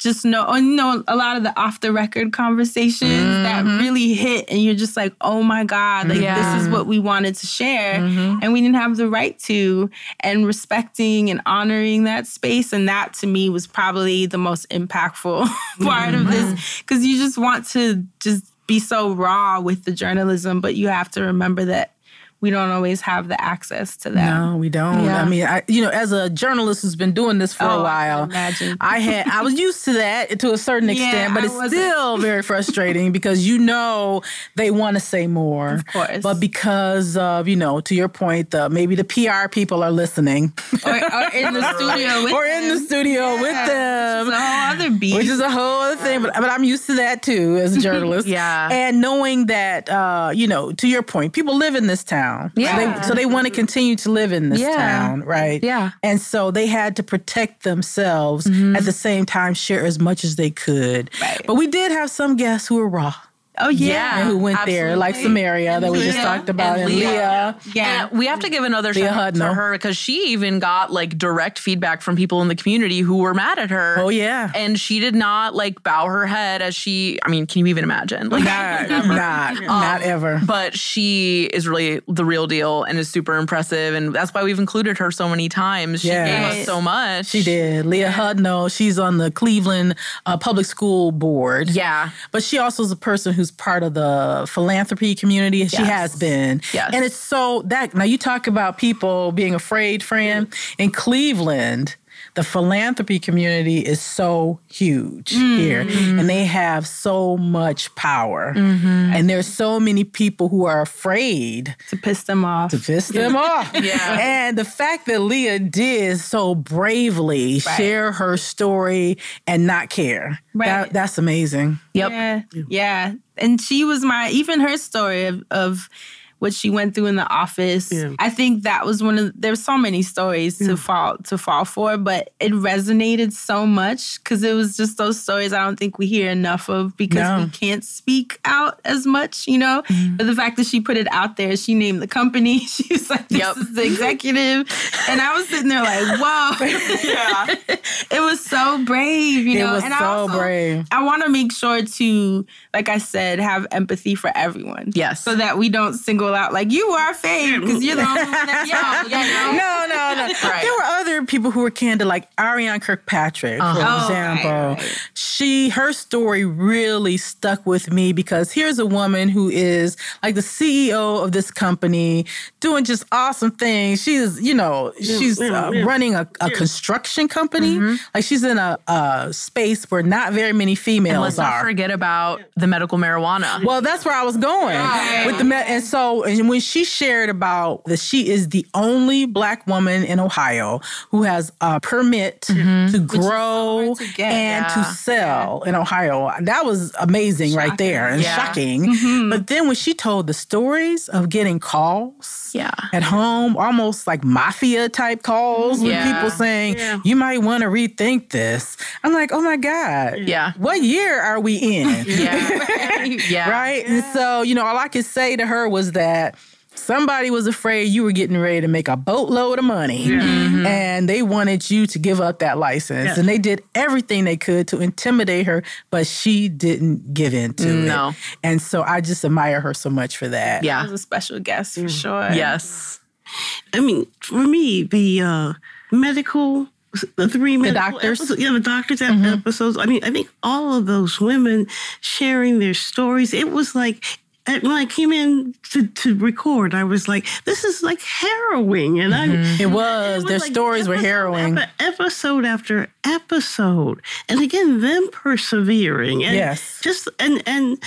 Just know, oh, you know, a lot of the off the record conversations mm-hmm. that really hit, and you're just like, oh my God, like yeah. this is what we wanted to share, mm-hmm. and we didn't have the right to. And respecting and honoring that space, and that to me was probably the most impactful mm-hmm. part of this, because you just want to just be so raw with the journalism, but you have to remember that we don't always have the access to that. No, we don't. Yeah. I mean, I, you know, as a journalist who's been doing this for oh, a while, I, I had I was used to that to a certain extent, yeah, but I it's wasn't. still very frustrating because, you know, they want to say more. Of course. But because of, you know, to your point, the, maybe the P R people are listening. Or, or in the studio with or them. Or in the studio yeah. with them. Which is a whole other beat. Which is a whole other thing. But, but I'm used to that, too, as a journalist. yeah. And knowing that, uh, you know, to your point, people live in this town. Yeah. So they, so they want to continue to live in this yeah. town, right? Yeah. And so they had to protect themselves mm-hmm. at the same time, share as much as they could. Right. But we did have some guests who were raw. Oh, yeah. yeah. And who went Absolutely. there, like Samaria and that we Leah. just talked about, and, and Leah. Leah. Yeah. And we have to give another Leah shout out to her because she even got like direct feedback from people in the community who were mad at her. Oh, yeah. And she did not like bow her head as she, I mean, can you even imagine? Like, not, not, um, not ever. But she is really the real deal and is super impressive. And that's why we've included her so many times. She yeah. gave us so much. She did. Leah Hudnall, she's on the Cleveland uh, Public School Board. Yeah. But she also is a person who part of the philanthropy community. Yes. She has been. Yes. And it's so that, now you talk about people being afraid, Fran, in Cleveland, The philanthropy community is so huge mm-hmm. here, and they have so much power. Mm-hmm. And there's so many people who are afraid to piss them off. To piss yeah. them off. Yeah. And the fact that Leah did so bravely right. share her story and not care. Right. That, that's amazing. Yep. Yeah. yeah. And she was my, even her story of, of what she went through in the office. Yeah. I think that was one of, there's so many stories yeah. to fall to fall for, but it resonated so much because it was just those stories I don't think we hear enough of because no. we can't speak out as much, you know? Mm-hmm. But the fact that she put it out there, she named the company. She was like, this yep. is the executive. And I was sitting there like, whoa. yeah. It was so brave, you know? It was and so I also, brave. I want to make sure to, like I said, have empathy for everyone. Yes. So that we don't single out like you are fake because you're the only one that's young. You know? No, no, no. Right. There were other people who were candid, like Ariane Kirkpatrick, uh-huh. for example. Oh, right, right. She, her story really stuck with me because here's a woman who is like the C E O of this company, doing just awesome things. She's, you know, yeah, she's yeah, uh, yeah. running a, a yeah. construction company. Mm-hmm. Like she's in a, a space where not very many females are. And let's not are. forget about the medical marijuana. Well, that's where I was going right. with the med- and so. And when she shared about that she is the only Black woman in Ohio who has a permit mm-hmm. to grow to get, and yeah. to sell yeah. in Ohio, that was amazing shocking. right there and yeah. shocking. Mm-hmm. But then when she told the stories of getting calls yeah. at home, almost like mafia-type calls with yeah. people saying, yeah. you might want to rethink this. I'm like, oh, my God. Yeah. What year are we in? yeah. yeah. Right? Yeah. And so, you know, all I could say to her was that that somebody was afraid you were getting ready to make a boatload of money yeah. mm-hmm. and they wanted you to give up that license. Yeah. And they did everything they could to intimidate her, but she didn't give in to no. it. And so I just admire her so much for that. Yeah. She was a special guest for mm. sure. Yes. I mean, for me, the uh, medical, the three the doctors. Episodes, yeah, the doctors mm-hmm. episodes. I mean, I think all of those women sharing their stories, it was like... And when I came in to, to record, I was like, this is like harrowing. And I mm-hmm. it was. It was their like stories episode, were harrowing. After episode after episode. And again, them persevering. And yes. Just, and, and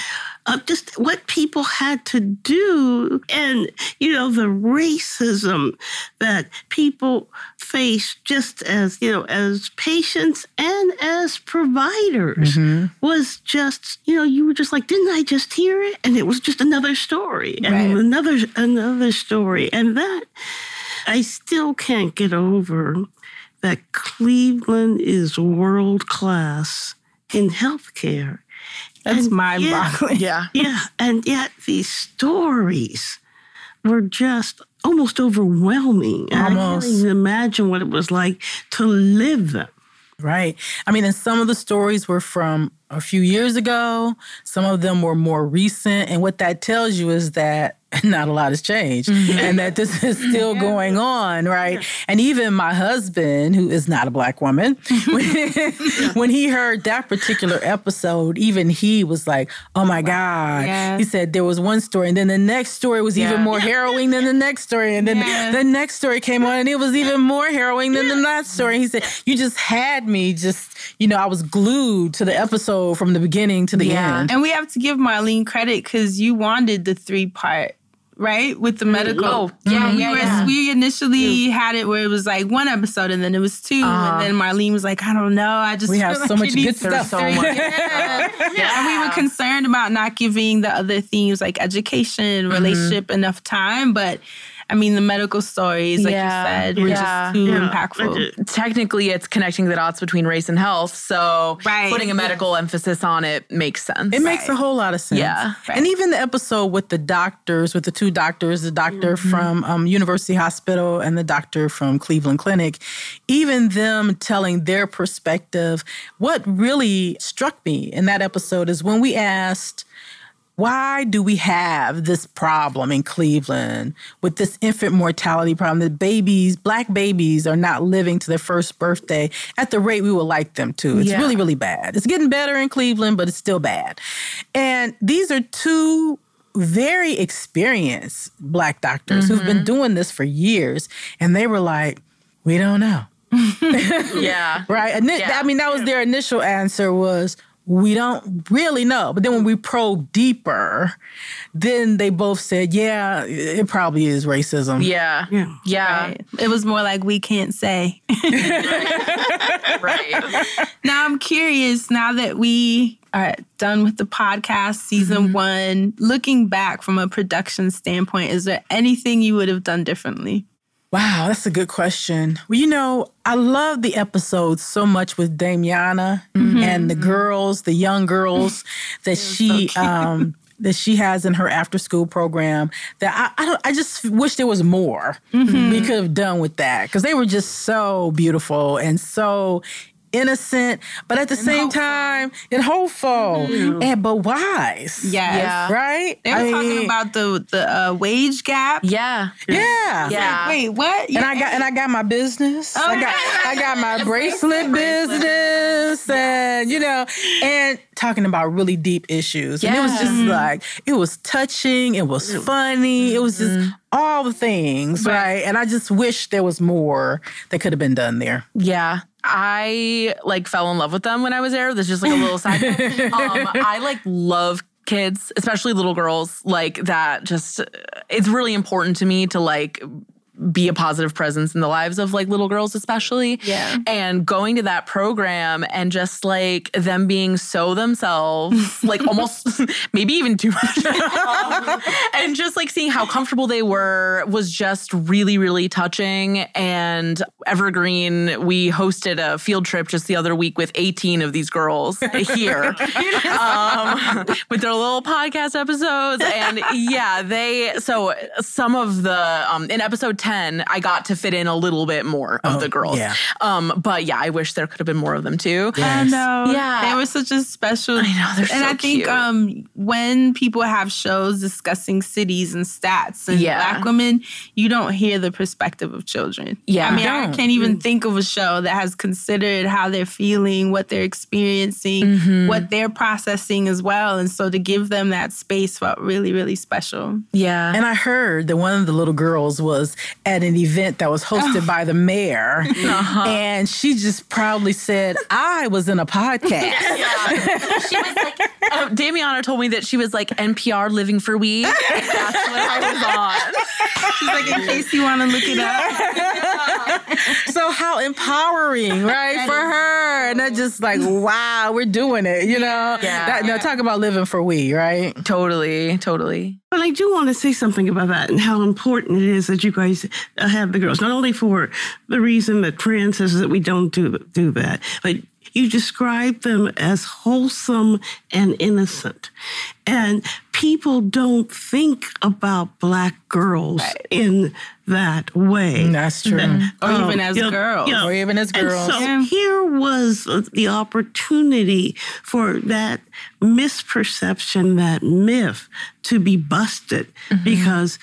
uh, just what people had to do. And, you know, the racism that people face just as, you know, as patients and as providers mm-hmm. was just, you know, you were just like, didn't I just hear it? And it was just another story and right. another another story. And that, I still can't get over that Cleveland is world class in healthcare. That's mind-boggling. Yeah, yeah. And yet these stories were just almost overwhelming. Almost. I can't even imagine what it was like to live them. Right. I mean, and some of the stories were from a few years ago. Some of them were more recent. And what that tells you is that not a lot has changed mm-hmm. and that this is still yeah. going on, right? Yeah. And even my husband, who is not a Black woman, when, yeah. when he heard that particular episode, even he was like, oh my wow. God. Yes. He said there was one story and then the next story was yeah. even more yeah. harrowing than the next story. And then yeah. the next story came on and it was even more harrowing than yeah. the last story. And he said, you just had me just, you know, I was glued to the episode from the beginning to the yeah. end. And we have to give Marlene credit because you wanted the three-part right? With the medical. Oh, yeah, yeah, yeah. We initially yeah. had it where it was like one episode and then it was two. Uh, and then Marlene was like, I don't know. I just we feel have like so much good stuff. So much. Yeah. yeah. yeah. And we were concerned about not giving the other themes like education, relationship, mm-hmm. enough time. But I mean, the medical stories, like yeah. you said, were yeah. just too yeah. impactful. Technically, it's connecting the dots between race and health. So right. putting a medical yeah. emphasis on it makes sense. It right. makes a whole lot of sense. Yeah. Right. And even the episode with the doctors, with the two doctors, the doctor mm-hmm. from um, University Hospital and the doctor from Cleveland Clinic, even them telling their perspective, what really struck me in that episode is when we asked, why do we have this problem in Cleveland with this infant mortality problem that babies, Black babies are not living to their first birthday at the rate we would like them to? It's yeah. really, really bad. It's getting better in Cleveland, but it's still bad. And these are two very experienced Black doctors mm-hmm. who've been doing this for years. And they were like, we don't know. Yeah. Right. And yeah. I mean, that was their initial answer was, we don't really know. But then when we probe deeper, then they both said, yeah, it probably is racism. Yeah. Yeah. yeah. Right. It was more like, we can't say. Right. Right. Now I'm curious, now that we are done with the podcast, season mm-hmm. one, looking back from a production standpoint, is there anything you would have done differently? Wow, that's a good question. Well, you know, I love the episodes so much with Damiana mm-hmm. and the girls, the young girls that she so um, that she has in her after school program. That I I, don't, I just wish there was more mm-hmm. we could have done with that, because they were just so beautiful and so innocent, but at the and same hopeful. time, and hopeful, mm-hmm. and but wise. Yes. Yeah, right. They were I mean, talking about the the uh, wage gap. Yeah, yeah, yeah. Like, wait, what? You're and I got and I got my business. Okay. I got I got my bracelet business, and you know, and talking about really deep issues. Yeah. And it was just mm-hmm. like it was touching. It was funny. Mm-hmm. It was just all the things, right. right? And I just wish there was more that could have been done there. Yeah. I, like, fell in love with them when I was there. That's just, like, a little side note. Um, I, like, love kids, especially little girls. Like, that just, it's really important to me to, like, be a positive presence in the lives of, like, little girls especially. Yeah. And going to that program and just, like, them being so themselves, like, almost maybe even too much. Um, and just, like, seeing how comfortable they were was just really, really touching. And Evergreen, we hosted a field trip just the other week with eighteen of these girls here um, with their little podcast episodes. And, yeah, they, so some of the, um, in episode ten, I got to fit in a little bit more of oh, the girls. Yeah. Um, but yeah, I wish there could have been more of them too. Yes. I know. Yeah. They were such a special. I know, they're and so And I think cute. Um, when people have shows discussing cities and stats and yeah. Black women, you don't hear the perspective of children. Yeah. I mean, yeah. I can't even mm. think of a show that has considered how they're feeling, what they're experiencing, mm-hmm. what they're processing as well. And so to give them that space felt really, really special. Yeah. And I heard that one of the little girls was at an event that was hosted oh. by the mayor. Uh-huh. And she just proudly said, I was in a podcast. Yeah. She was like, uh, Damiana told me that she was like N P R Living for We. That's what I was on. She's like, in case you want to look it up. Yeah. So how empowering, right, for her. And that just like, wow, we're doing it, you know? Yeah. That, now talk about Living for We, right? Totally, totally. But I do want to say something about that and how important it is that you guys have the girls, not only for the reason that Fran says that we don't do, do that, but you describe them as wholesome and innocent. And people don't think about Black girls right. in that way. That's true. That, or, um, even you know, girls, you know, or even as girls. Or even as girls. So yeah. here was the opportunity for that misperception, that myth to be busted mm-hmm. because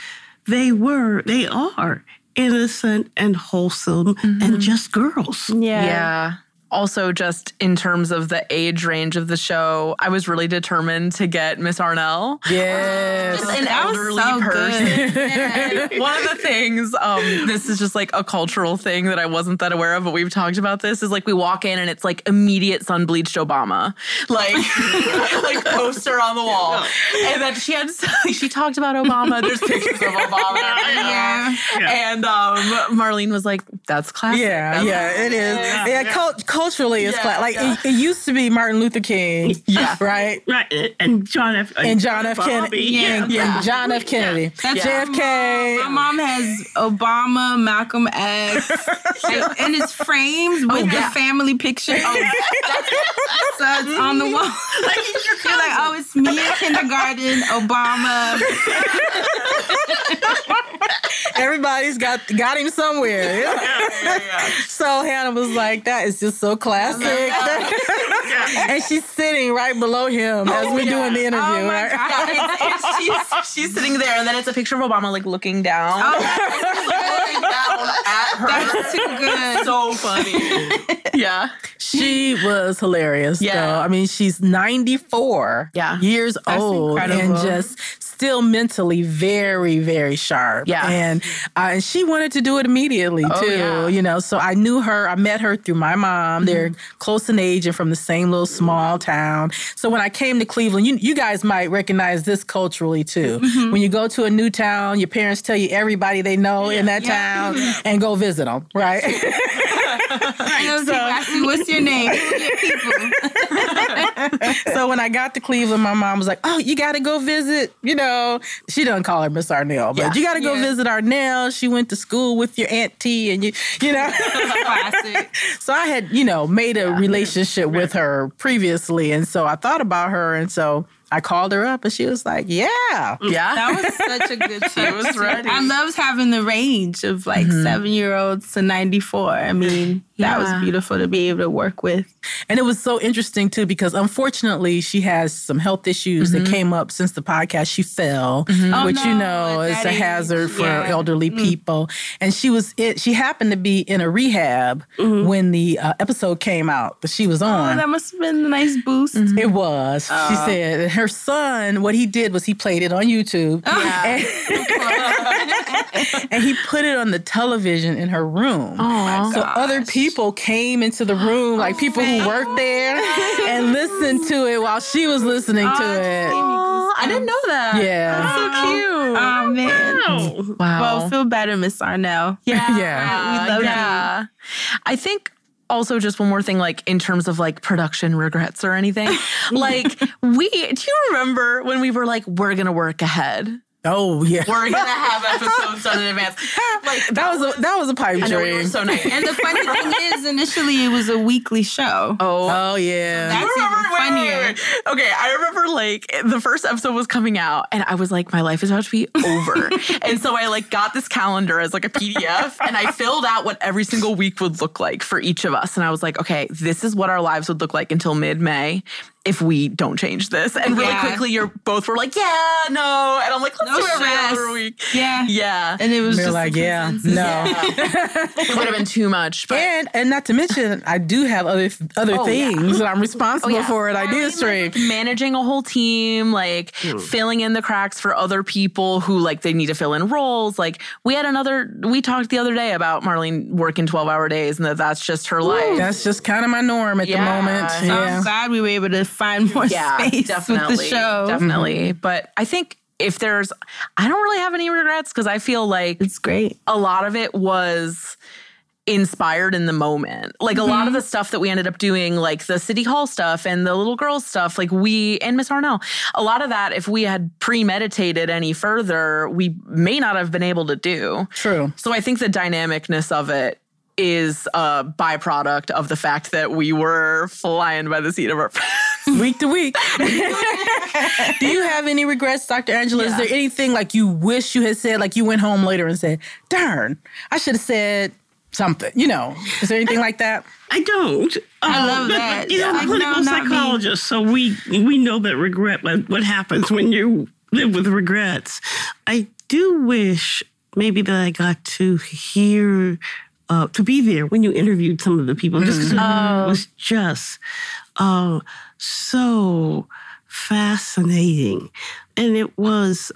they were, they are innocent and wholesome mm-hmm. and just girls. Yeah. Yeah. Also, just in terms of the age range of the show, I was really determined to get Miss Arnell. Yes. Just an elderly so person. One of the things, um, this is just like a cultural thing that I wasn't that aware of, but we've talked about this, is like we walk in and it's like immediate sun-bleached Obama. Like, like poster on the wall. And then she had, she talked about Obama. There's pictures of Obama. Yeah. yeah. And um, Marlene was like, that's classic. Yeah, that's yeah, classic. It is. Yeah, yeah. yeah. Cult- cult- Culturally, it's yeah, class. like yeah. it, it used to be Martin Luther King, yeah. right? Right, and John F. and John F. Kennedy, yeah. and, yeah. and John F. Kennedy, yeah. J F K. My mom, my mom has Obama, Malcolm X, like, and it's framed with oh, yeah. the family picture. Oh, that's, that's on the wall. Like, you're like, oh, it's me in kindergarten, Obama. Everybody's got got him somewhere. Yeah. Yeah, yeah, yeah. So Hannah was like, that is just so classic. Yeah. And she's sitting right below him oh, as we're yeah. doing the interview. Oh, my God. It's, it's, she's, she's sitting there, and then it's a picture of Obama, like, looking down. Oh, looking down at her. That's too good. So funny. Yeah. She was hilarious, yeah. though. I mean, she's ninety-four yeah. years That's old incredible. And just still mentally very, very sharp. Yeah. And, uh, and she wanted to do it immediately, oh, too, yeah. you know. So I knew her. I met her through my mom. Mm-hmm. They're close in age and from the same little small town. So when I came to Cleveland, you, you guys might recognize this culturally, too. Mm-hmm. When you go to a new town, your parents tell you everybody they know yeah. in that yeah. town yeah. and go visit them, right? So, asking, what's your name? Who are your people? So when I got to Cleveland, my mom was like, oh, you got to go visit, you know. She doesn't call her Miss Arnell, but yeah. you got to go yeah. visit Arnell. She went to school with your auntie and you, you know. Classic. So I had, you know, made a yeah. relationship with her previously. And so I thought about her. And so I called her up and she was like, yeah. Yeah. That was such a good show. It was ready. I loved having the range of like mm-hmm. seven-year-olds to ninety-four. I mean, yeah. that was beautiful to be able to work with. And it was so interesting, too, because unfortunately she has some health issues mm-hmm. that came up since the podcast. She fell, mm-hmm. oh, which, no, you know, is a hazard is, for yeah. elderly mm-hmm. people. And she was it. She happened to be in a rehab mm-hmm. when the uh, episode came out that she was on. Oh, that must have been a nice boost. Mm-hmm. It was. Uh, she said her son, what he did was he played it on YouTube. Oh, yeah. and, and he put it on the television in her room. Oh, so gosh. Other people came into the room, like oh, people man. Who worked there, and listened to it while she was listening oh, to it. I didn't know that. Yeah. That's so cute. Oh, man. Wow. wow. Well, feel better, Miss Arnell. Yeah. yeah. We love yeah. you. I think also, just one more thing, like, in terms of, like, production regrets or anything. Like, we, do you remember when we were like, we're going to work ahead? Oh, yeah. We're going to have episodes done in advance. Like, that, that was a, that was a pipe dream. I know, we were so nice. And the funny thing is, initially, it was a weekly show. Oh. Oh, yeah. So that's even funnier. Wait, wait, wait. Okay, I remember, like, the first episode was coming out, and I was like, my life is about to be over. And so I, like, got this calendar as, like, a P D F, and I filled out what every single week would look like for each of us. And I was like, okay, this is what our lives would look like until mid-May. If we don't change this. And really yeah. quickly, you're both were like, yeah, no. And I'm like, let's no do it every other week. Yeah. Yeah. And it was just like, yeah, no. Yeah. It would have been too much. But. And and not to mention, I do have other other oh, things yeah. that I'm responsible oh, yeah. for at I IdeaStream. Mean, like, managing a whole team, like mm. filling in the cracks for other people who like they need to fill in roles. Like we had another, we talked the other day about Marlene working twelve hour days and that that's just her Ooh. Life. That's just kind of my norm at yeah. the moment. So yeah. I'm glad we were able to find more yeah, space definitely, with the show. Definitely. Mm-hmm. But I think if there's, I don't really have any regrets because I feel like it's great. A lot of it was inspired in the moment. Like mm-hmm. a lot of the stuff that we ended up doing, like the City Hall stuff and the little girls stuff, like we and Miss Arnell, a lot of that, if we had premeditated any further, we may not have been able to do. True. So I think the dynamicness of it is a byproduct of the fact that we were flying by the seat of our pants. Week to week. Do you have any regrets, Doctor Angela? Yeah. Is there anything like you wish you had said, like you went home later and said, darn, I should have said something, you know? Is there anything I, like that? I don't. I um, love that. You know, we're clinical psychologists, so we, we know that regret, what happens when you live with regrets. I do wish maybe that I got to hear... Uh, to be there when you interviewed some of the people. Mm-hmm. Just oh. It was just uh, so fascinating. And it was,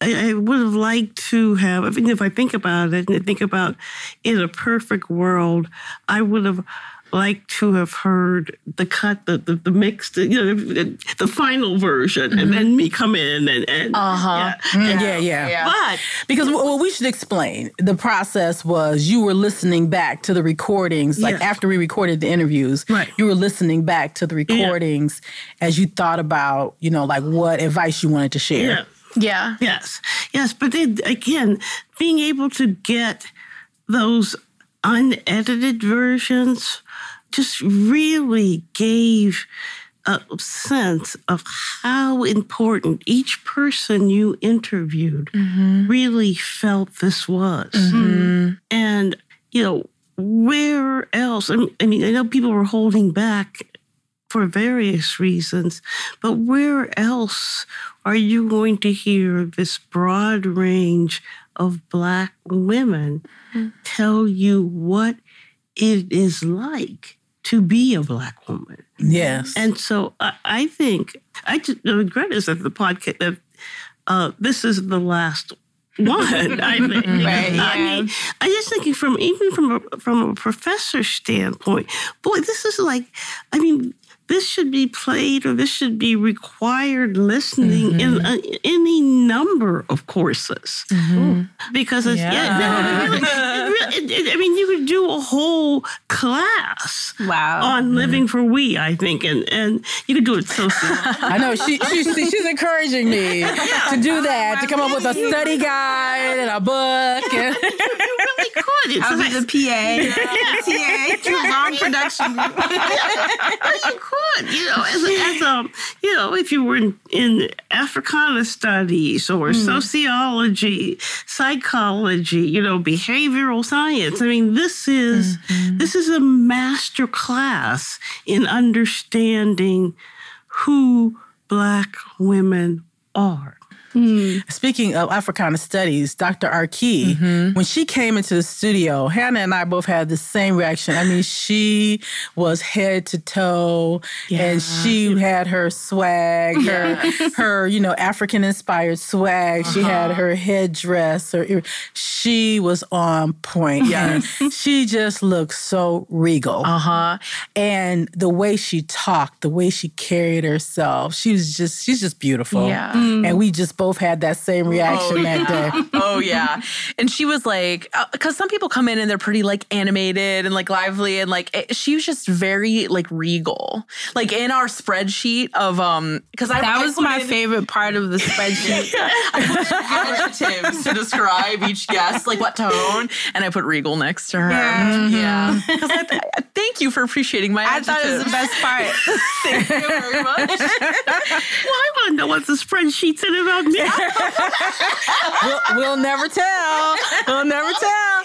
I, I would have liked to have, I mean, if I think about it and I think about in a perfect world, I would have liked to have heard the cut, the the, the mix, the, you know, the, the final version, mm-hmm. and then me come in and, and uh-huh, yeah. Mm-hmm. yeah, yeah, yeah. But because well, we should explain the process was you were listening back to the recordings, like yes. after we recorded the interviews, right. you were listening back to the recordings yeah. as you thought about, you know, like what advice you wanted to share. Yeah, yeah. yes, yes. But then again, being able to get those unedited versions. Just really gave a sense of how important each person you interviewed mm-hmm. really felt this was. Mm-hmm. And, you know, where else? I mean, I know people were holding back for various reasons, but where else are you going to hear this broad range of Black women mm-hmm. tell you what it is like to be a Black woman. Yes. And so I, I think, I just, the regret is that the podcast, that uh, this is the last one. I mean, right, yeah. I mean, I just thinking from even from a, from a professor's standpoint, boy, this is like, I mean, this should be played or this should be required listening mm-hmm. in uh, any number of courses. Mm-hmm. Because it's, yeah, yeah no, it really, it really, it, I mean, you could do a whole class wow. on mm-hmm. Living for We, I think, and, and you could do it so soon. I know, she, she, she's encouraging me yeah. to do that, oh, to come up with a study guide and a book. Yeah, and you, you really could. It's I'll be like, the P A. Yeah. P A. Too long production. You could. You know, as, as um, you know, if you were in, in Africana studies or mm. sociology, psychology, you know, behavioral science. I mean, this is mm-hmm. this is a master class in understanding who Black women are. Mm. Speaking of Africana studies, Doctor Arkey, mm-hmm. when she came into the studio, Hannah and I both had the same reaction. I mean, she was head to toe, yeah. and she had her swag, her, her you know, African-inspired swag. Uh-huh. She had her headdress. Her, she was on point. Yes. She just looked so regal. Uh-huh. And the way she talked, the way she carried herself, she was just, she's just beautiful. Yeah. Mm. And we just both had that same reaction oh, that yeah. day. Oh, yeah. And she was like, because some people come in and they're pretty like animated and like lively and like, it, she was just very like regal. Like in our spreadsheet of, um, because I That was I my in, favorite part of the spreadsheet. I put adjectives to describe each guest, like what tone. And I put regal next to her. Yeah. yeah. I th- I thank you for appreciating my adjectives. I thought it was the best part. Thank you very much. Well, I want to know what the spreadsheet's in about. we'll, we'll never tell. We'll never tell.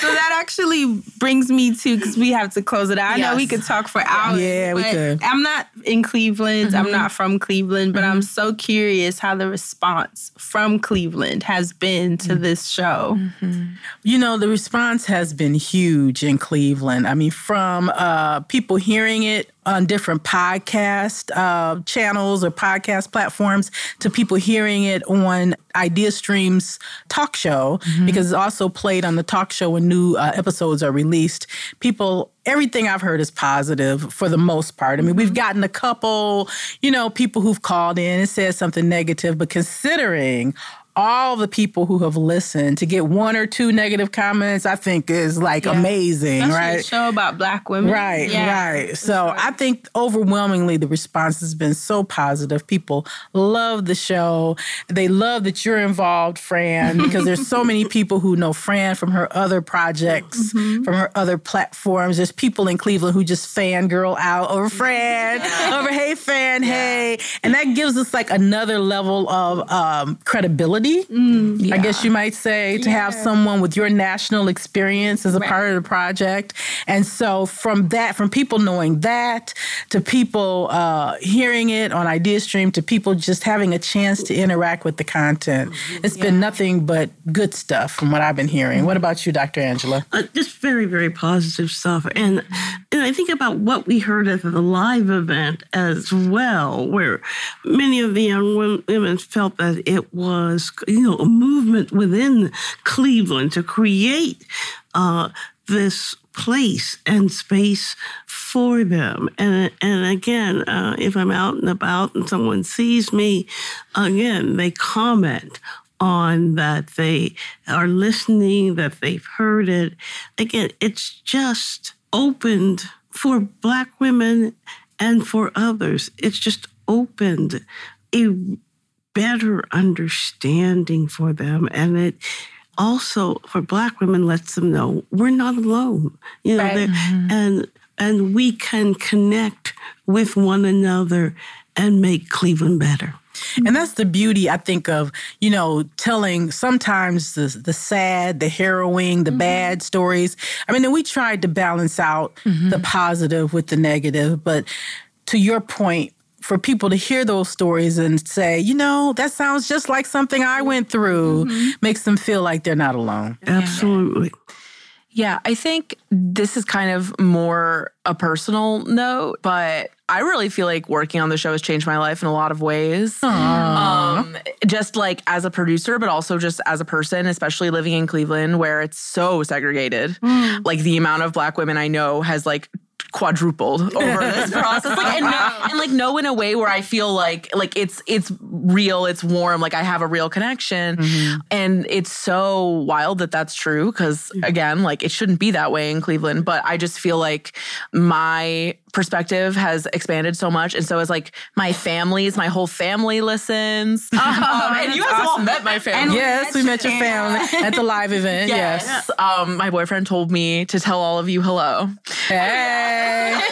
So that actually brings me to, because we have to close it out. I yes. know we could talk for hours. Yeah, we could. I'm not in Cleveland. Mm-hmm. I'm not from Cleveland, but mm-hmm. I'm so curious how the response from Cleveland has been to mm-hmm. this show. Mm-hmm. You know, the response has been huge in Cleveland. I mean, from uh, people hearing it on different podcast uh, channels or podcast platforms to people hearing it on IdeaStream's talk show, mm-hmm. because it's also played on the talk show when new uh, episodes are released. People, everything I've heard is positive for the most part. I mean, we've gotten a couple, you know, people who've called in and said something negative, but considering all the people who have listened, to get one or two negative comments, I think is like yeah. amazing, especially right? A show about Black women. Right, yeah. right. So sure. I think overwhelmingly the response has been so positive. People love the show. They love that you're involved, Fran, because there's so many people who know Fran from her other projects, mm-hmm. from her other platforms. There's people in Cleveland who just fangirl out over Fran, yeah. over Hey Fran, yeah. Hey. And that gives us like another level of um, credibility. Mm, yeah. I guess you might say, to yeah. have someone with your national experience as a right. part of the project. And so from that, from people knowing that, to people uh, hearing it on IdeaStream, to people just having a chance to interact with the content, it's yeah. been nothing but good stuff from what I've been hearing. What about you, Doctor Angela? Uh, just very, very positive stuff. And, and I think about what we heard at the live event as well, where many of the young women felt that it was you know, a movement within Cleveland to create uh, this place and space for them. And and again, uh, if I'm out and about and someone sees me, again, they comment on that they are listening, that they've heard it. Again, it's just opened for Black women and for others. It's just opened a better understanding for them. And it also, for Black women, lets them know we're not alone. You know, right. mm-hmm. and and we can connect with one another and make Cleveland better. And that's the beauty, I think, of, you know, telling sometimes the, the sad, the harrowing, the mm-hmm. bad stories. I mean, we tried to balance out mm-hmm. the positive with the negative, but to your point, for people to hear those stories and say, you know, that sounds just like something I went through, mm-hmm. makes them feel like they're not alone. Absolutely. Yeah, I think this is kind of more a personal note, but I really feel like working on the show has changed my life in a lot of ways. Um, just like as a producer, but also just as a person, especially living in Cleveland where it's so segregated. Mm. Like the amount of Black women I know has like quadrupled over this process. Like, and, no, and like no in a way where I feel like like it's it's real, it's warm, like I have a real connection. Mm-hmm. And it's so wild that that's true because again, like it shouldn't be that way in Cleveland, but I just feel like my perspective has expanded so much. And so it's like my family's, my whole family listens. Um, and you guys awesome. all met my family. And yes, we met your family at the live event. Yes. yes. Um, my boyfriend told me to tell all of you hello. Hey. hey.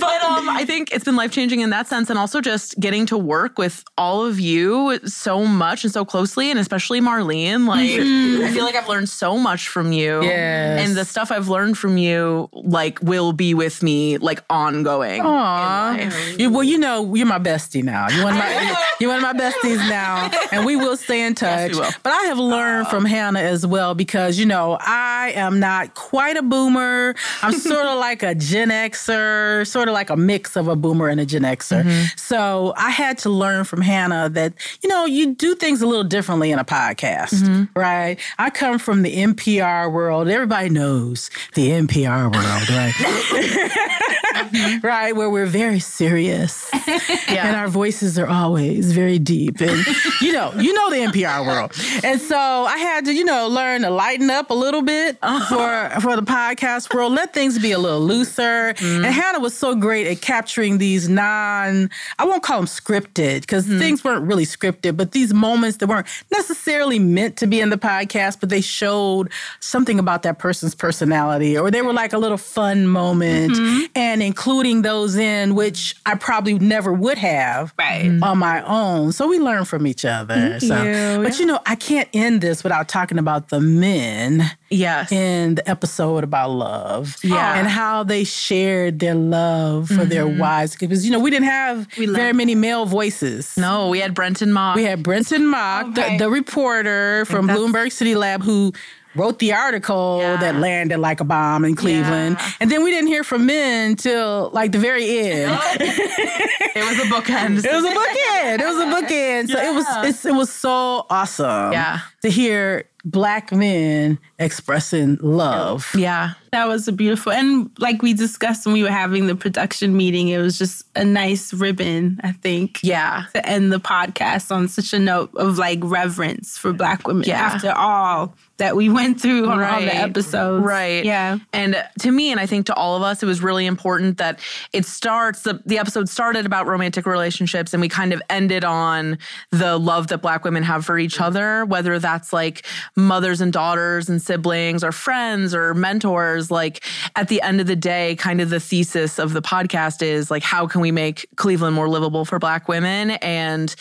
But um, I think it's been life-changing in that sense. And also just getting to work with all of you so much and so closely, and especially Marlene. Like, mm-hmm. I feel like I've learned so much from you. Yes. And the stuff I've learned from you, like, will be with me like ongoing. Aww. You, well, you know, you're my bestie now. You're one of my, you're one of my besties now, and we will stay in touch. Yes, we will. But I have learned uh, from Hannah as well because, you know, I am not quite a boomer. I'm sort of like a Gen Xer, sort of like a mix of a boomer and a Gen Xer. Mm-hmm. So I had to learn from Hannah that, you know, you do things a little differently in a podcast, mm-hmm. right? I come from the N P R world. Everybody knows the N P R world, right? mm-hmm. Right, where we're very serious yeah. and our voices are always very deep, and you know, you know the N P R world. And so I had to, you know, learn to lighten up a little bit for for the podcast world, let things be a little looser. Mm-hmm. And Hannah was so great at capturing these non, I won't call them scripted because mm-hmm. things weren't really scripted, but these moments that weren't necessarily meant to be in the podcast, but they showed something about that person's personality, or they were like a little fun moment. moment mm-hmm. and including those in, which I probably never would have right. on my own. So we learn from each other. So. You. But, yeah. you know, I can't end this without talking about the men yes. in the episode about love yeah. and how they shared their love for mm-hmm. their wives. Because, you know, we didn't have we very many male voices. No, we had Brenton Mock. We had Brenton Mock, okay. the, the reporter from That's- Bloomberg City Lab who wrote the article yeah. that landed like a bomb in Cleveland. Yeah. And then we didn't hear from men till like the very end. It was a bookend. It was a bookend. It was a bookend. So yeah. it was it's, it was so awesome yeah. to hear Black men expressing love. Yeah. That was a beautiful, and like we discussed when we were having the production meeting, it was just a nice ribbon, I think. Yeah. To end the podcast on such a note of like reverence for Black women yeah. after all that we went through on right. all the episodes. Right. Yeah. And to me, and I think to all of us, it was really important that it starts, the, the episode started about romantic relationships, and we kind of ended on the love that Black women have for each other, whether that's like mothers and daughters and siblings or friends or mentors. Like at the end of the day, kind of the thesis of the podcast is like, how can we make Cleveland more livable for Black women? And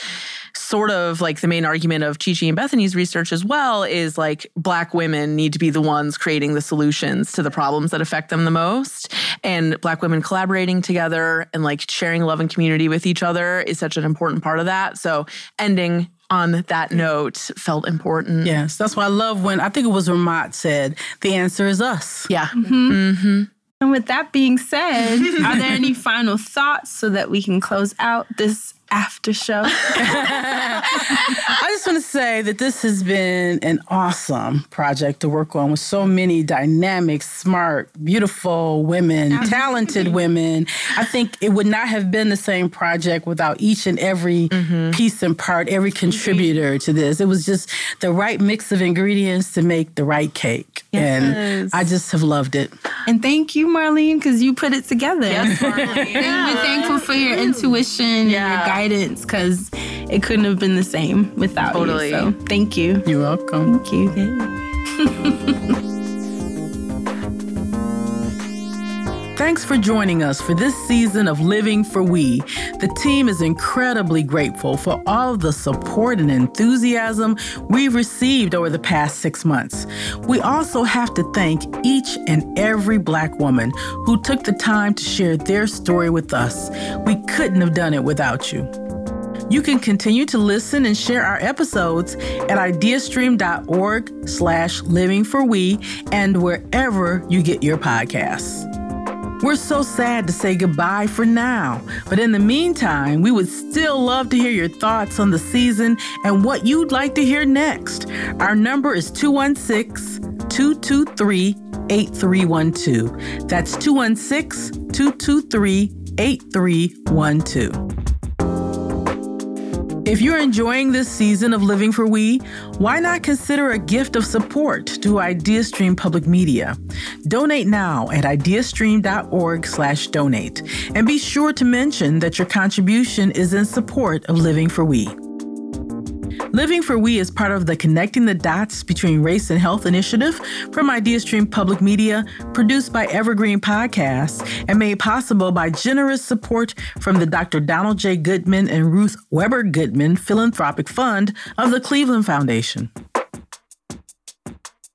sort of like the main argument of Chi Chi and Bethany's research as well is like Black women need to be the ones creating the solutions to the problems that affect them the most. And Black women collaborating together and like sharing love and community with each other is such an important part of that. So ending on that note felt important. Yes, that's why I love when, I think it was Ramat said, the answer is us. Yeah. Mm-hmm. Mm-hmm. And with that being said, are there any final thoughts so that we can close out this after show? I just want to say that this has been an awesome project to work on with so many dynamic, smart, beautiful women, Absolutely. talented women. I think it would not have been the same project without each and every mm-hmm. piece and part, every contributor mm-hmm. to this. It was just the right mix of ingredients to make the right cake. Yes. And I just have loved it. And thank you, Marlene, because you put it together. Yes, Marlene. yeah. We're thankful for your intuition yeah. and your guidance. Guidance, because it couldn't have been the same without totally. you. So thank you. You're welcome. Thank you. Thanks for joining us for this season of Living for We. The team is incredibly grateful for all of the support and enthusiasm we've received over the past six months. We also have to thank each and every Black woman who took the time to share their story with us. We couldn't have done it without you. You can continue to listen and share our episodes at ideastream.org slash living for we and wherever you get your podcasts. We're so sad to say goodbye for now, but in the meantime, we would still love to hear your thoughts on the season and what you'd like to hear next. Our number is two one six, two two three, eight three one two. That's two one six, two two three, eight three one two. If you're enjoying this season of Living for We, why not consider a gift of support to IdeaStream Public Media? Donate now at ideastream.org slash donate. And be sure to mention that your contribution is in support of Living for We. Living for We is part of the Connecting the Dots Between Race and Health initiative from IdeaStream Public Media, produced by Evergreen Podcasts, and made possible by generous support from the Doctor Donald J. Goodman and Ruth Weber Goodman Philanthropic Fund of the Cleveland Foundation.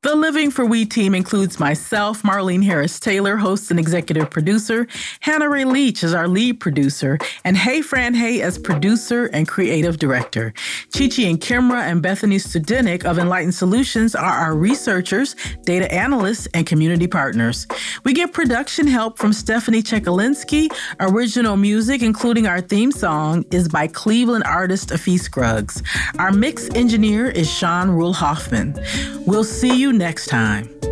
The Living for We team includes myself, Marlene Harris-Taylor, host and executive producer, Hannah Rae Leach is our lead producer, and HeyFranHey as producer and creative director. Chi Chi and Kimra and Bethany Studenic of Enlightened Solutions are our researchers, data analysts, and community partners. We get production help from Stephanie Chekalinsky. Original music, including our theme song, is by Cleveland artist Afi Scruggs. Our mix engineer is Sean Rule Hoffman. We'll see you next time.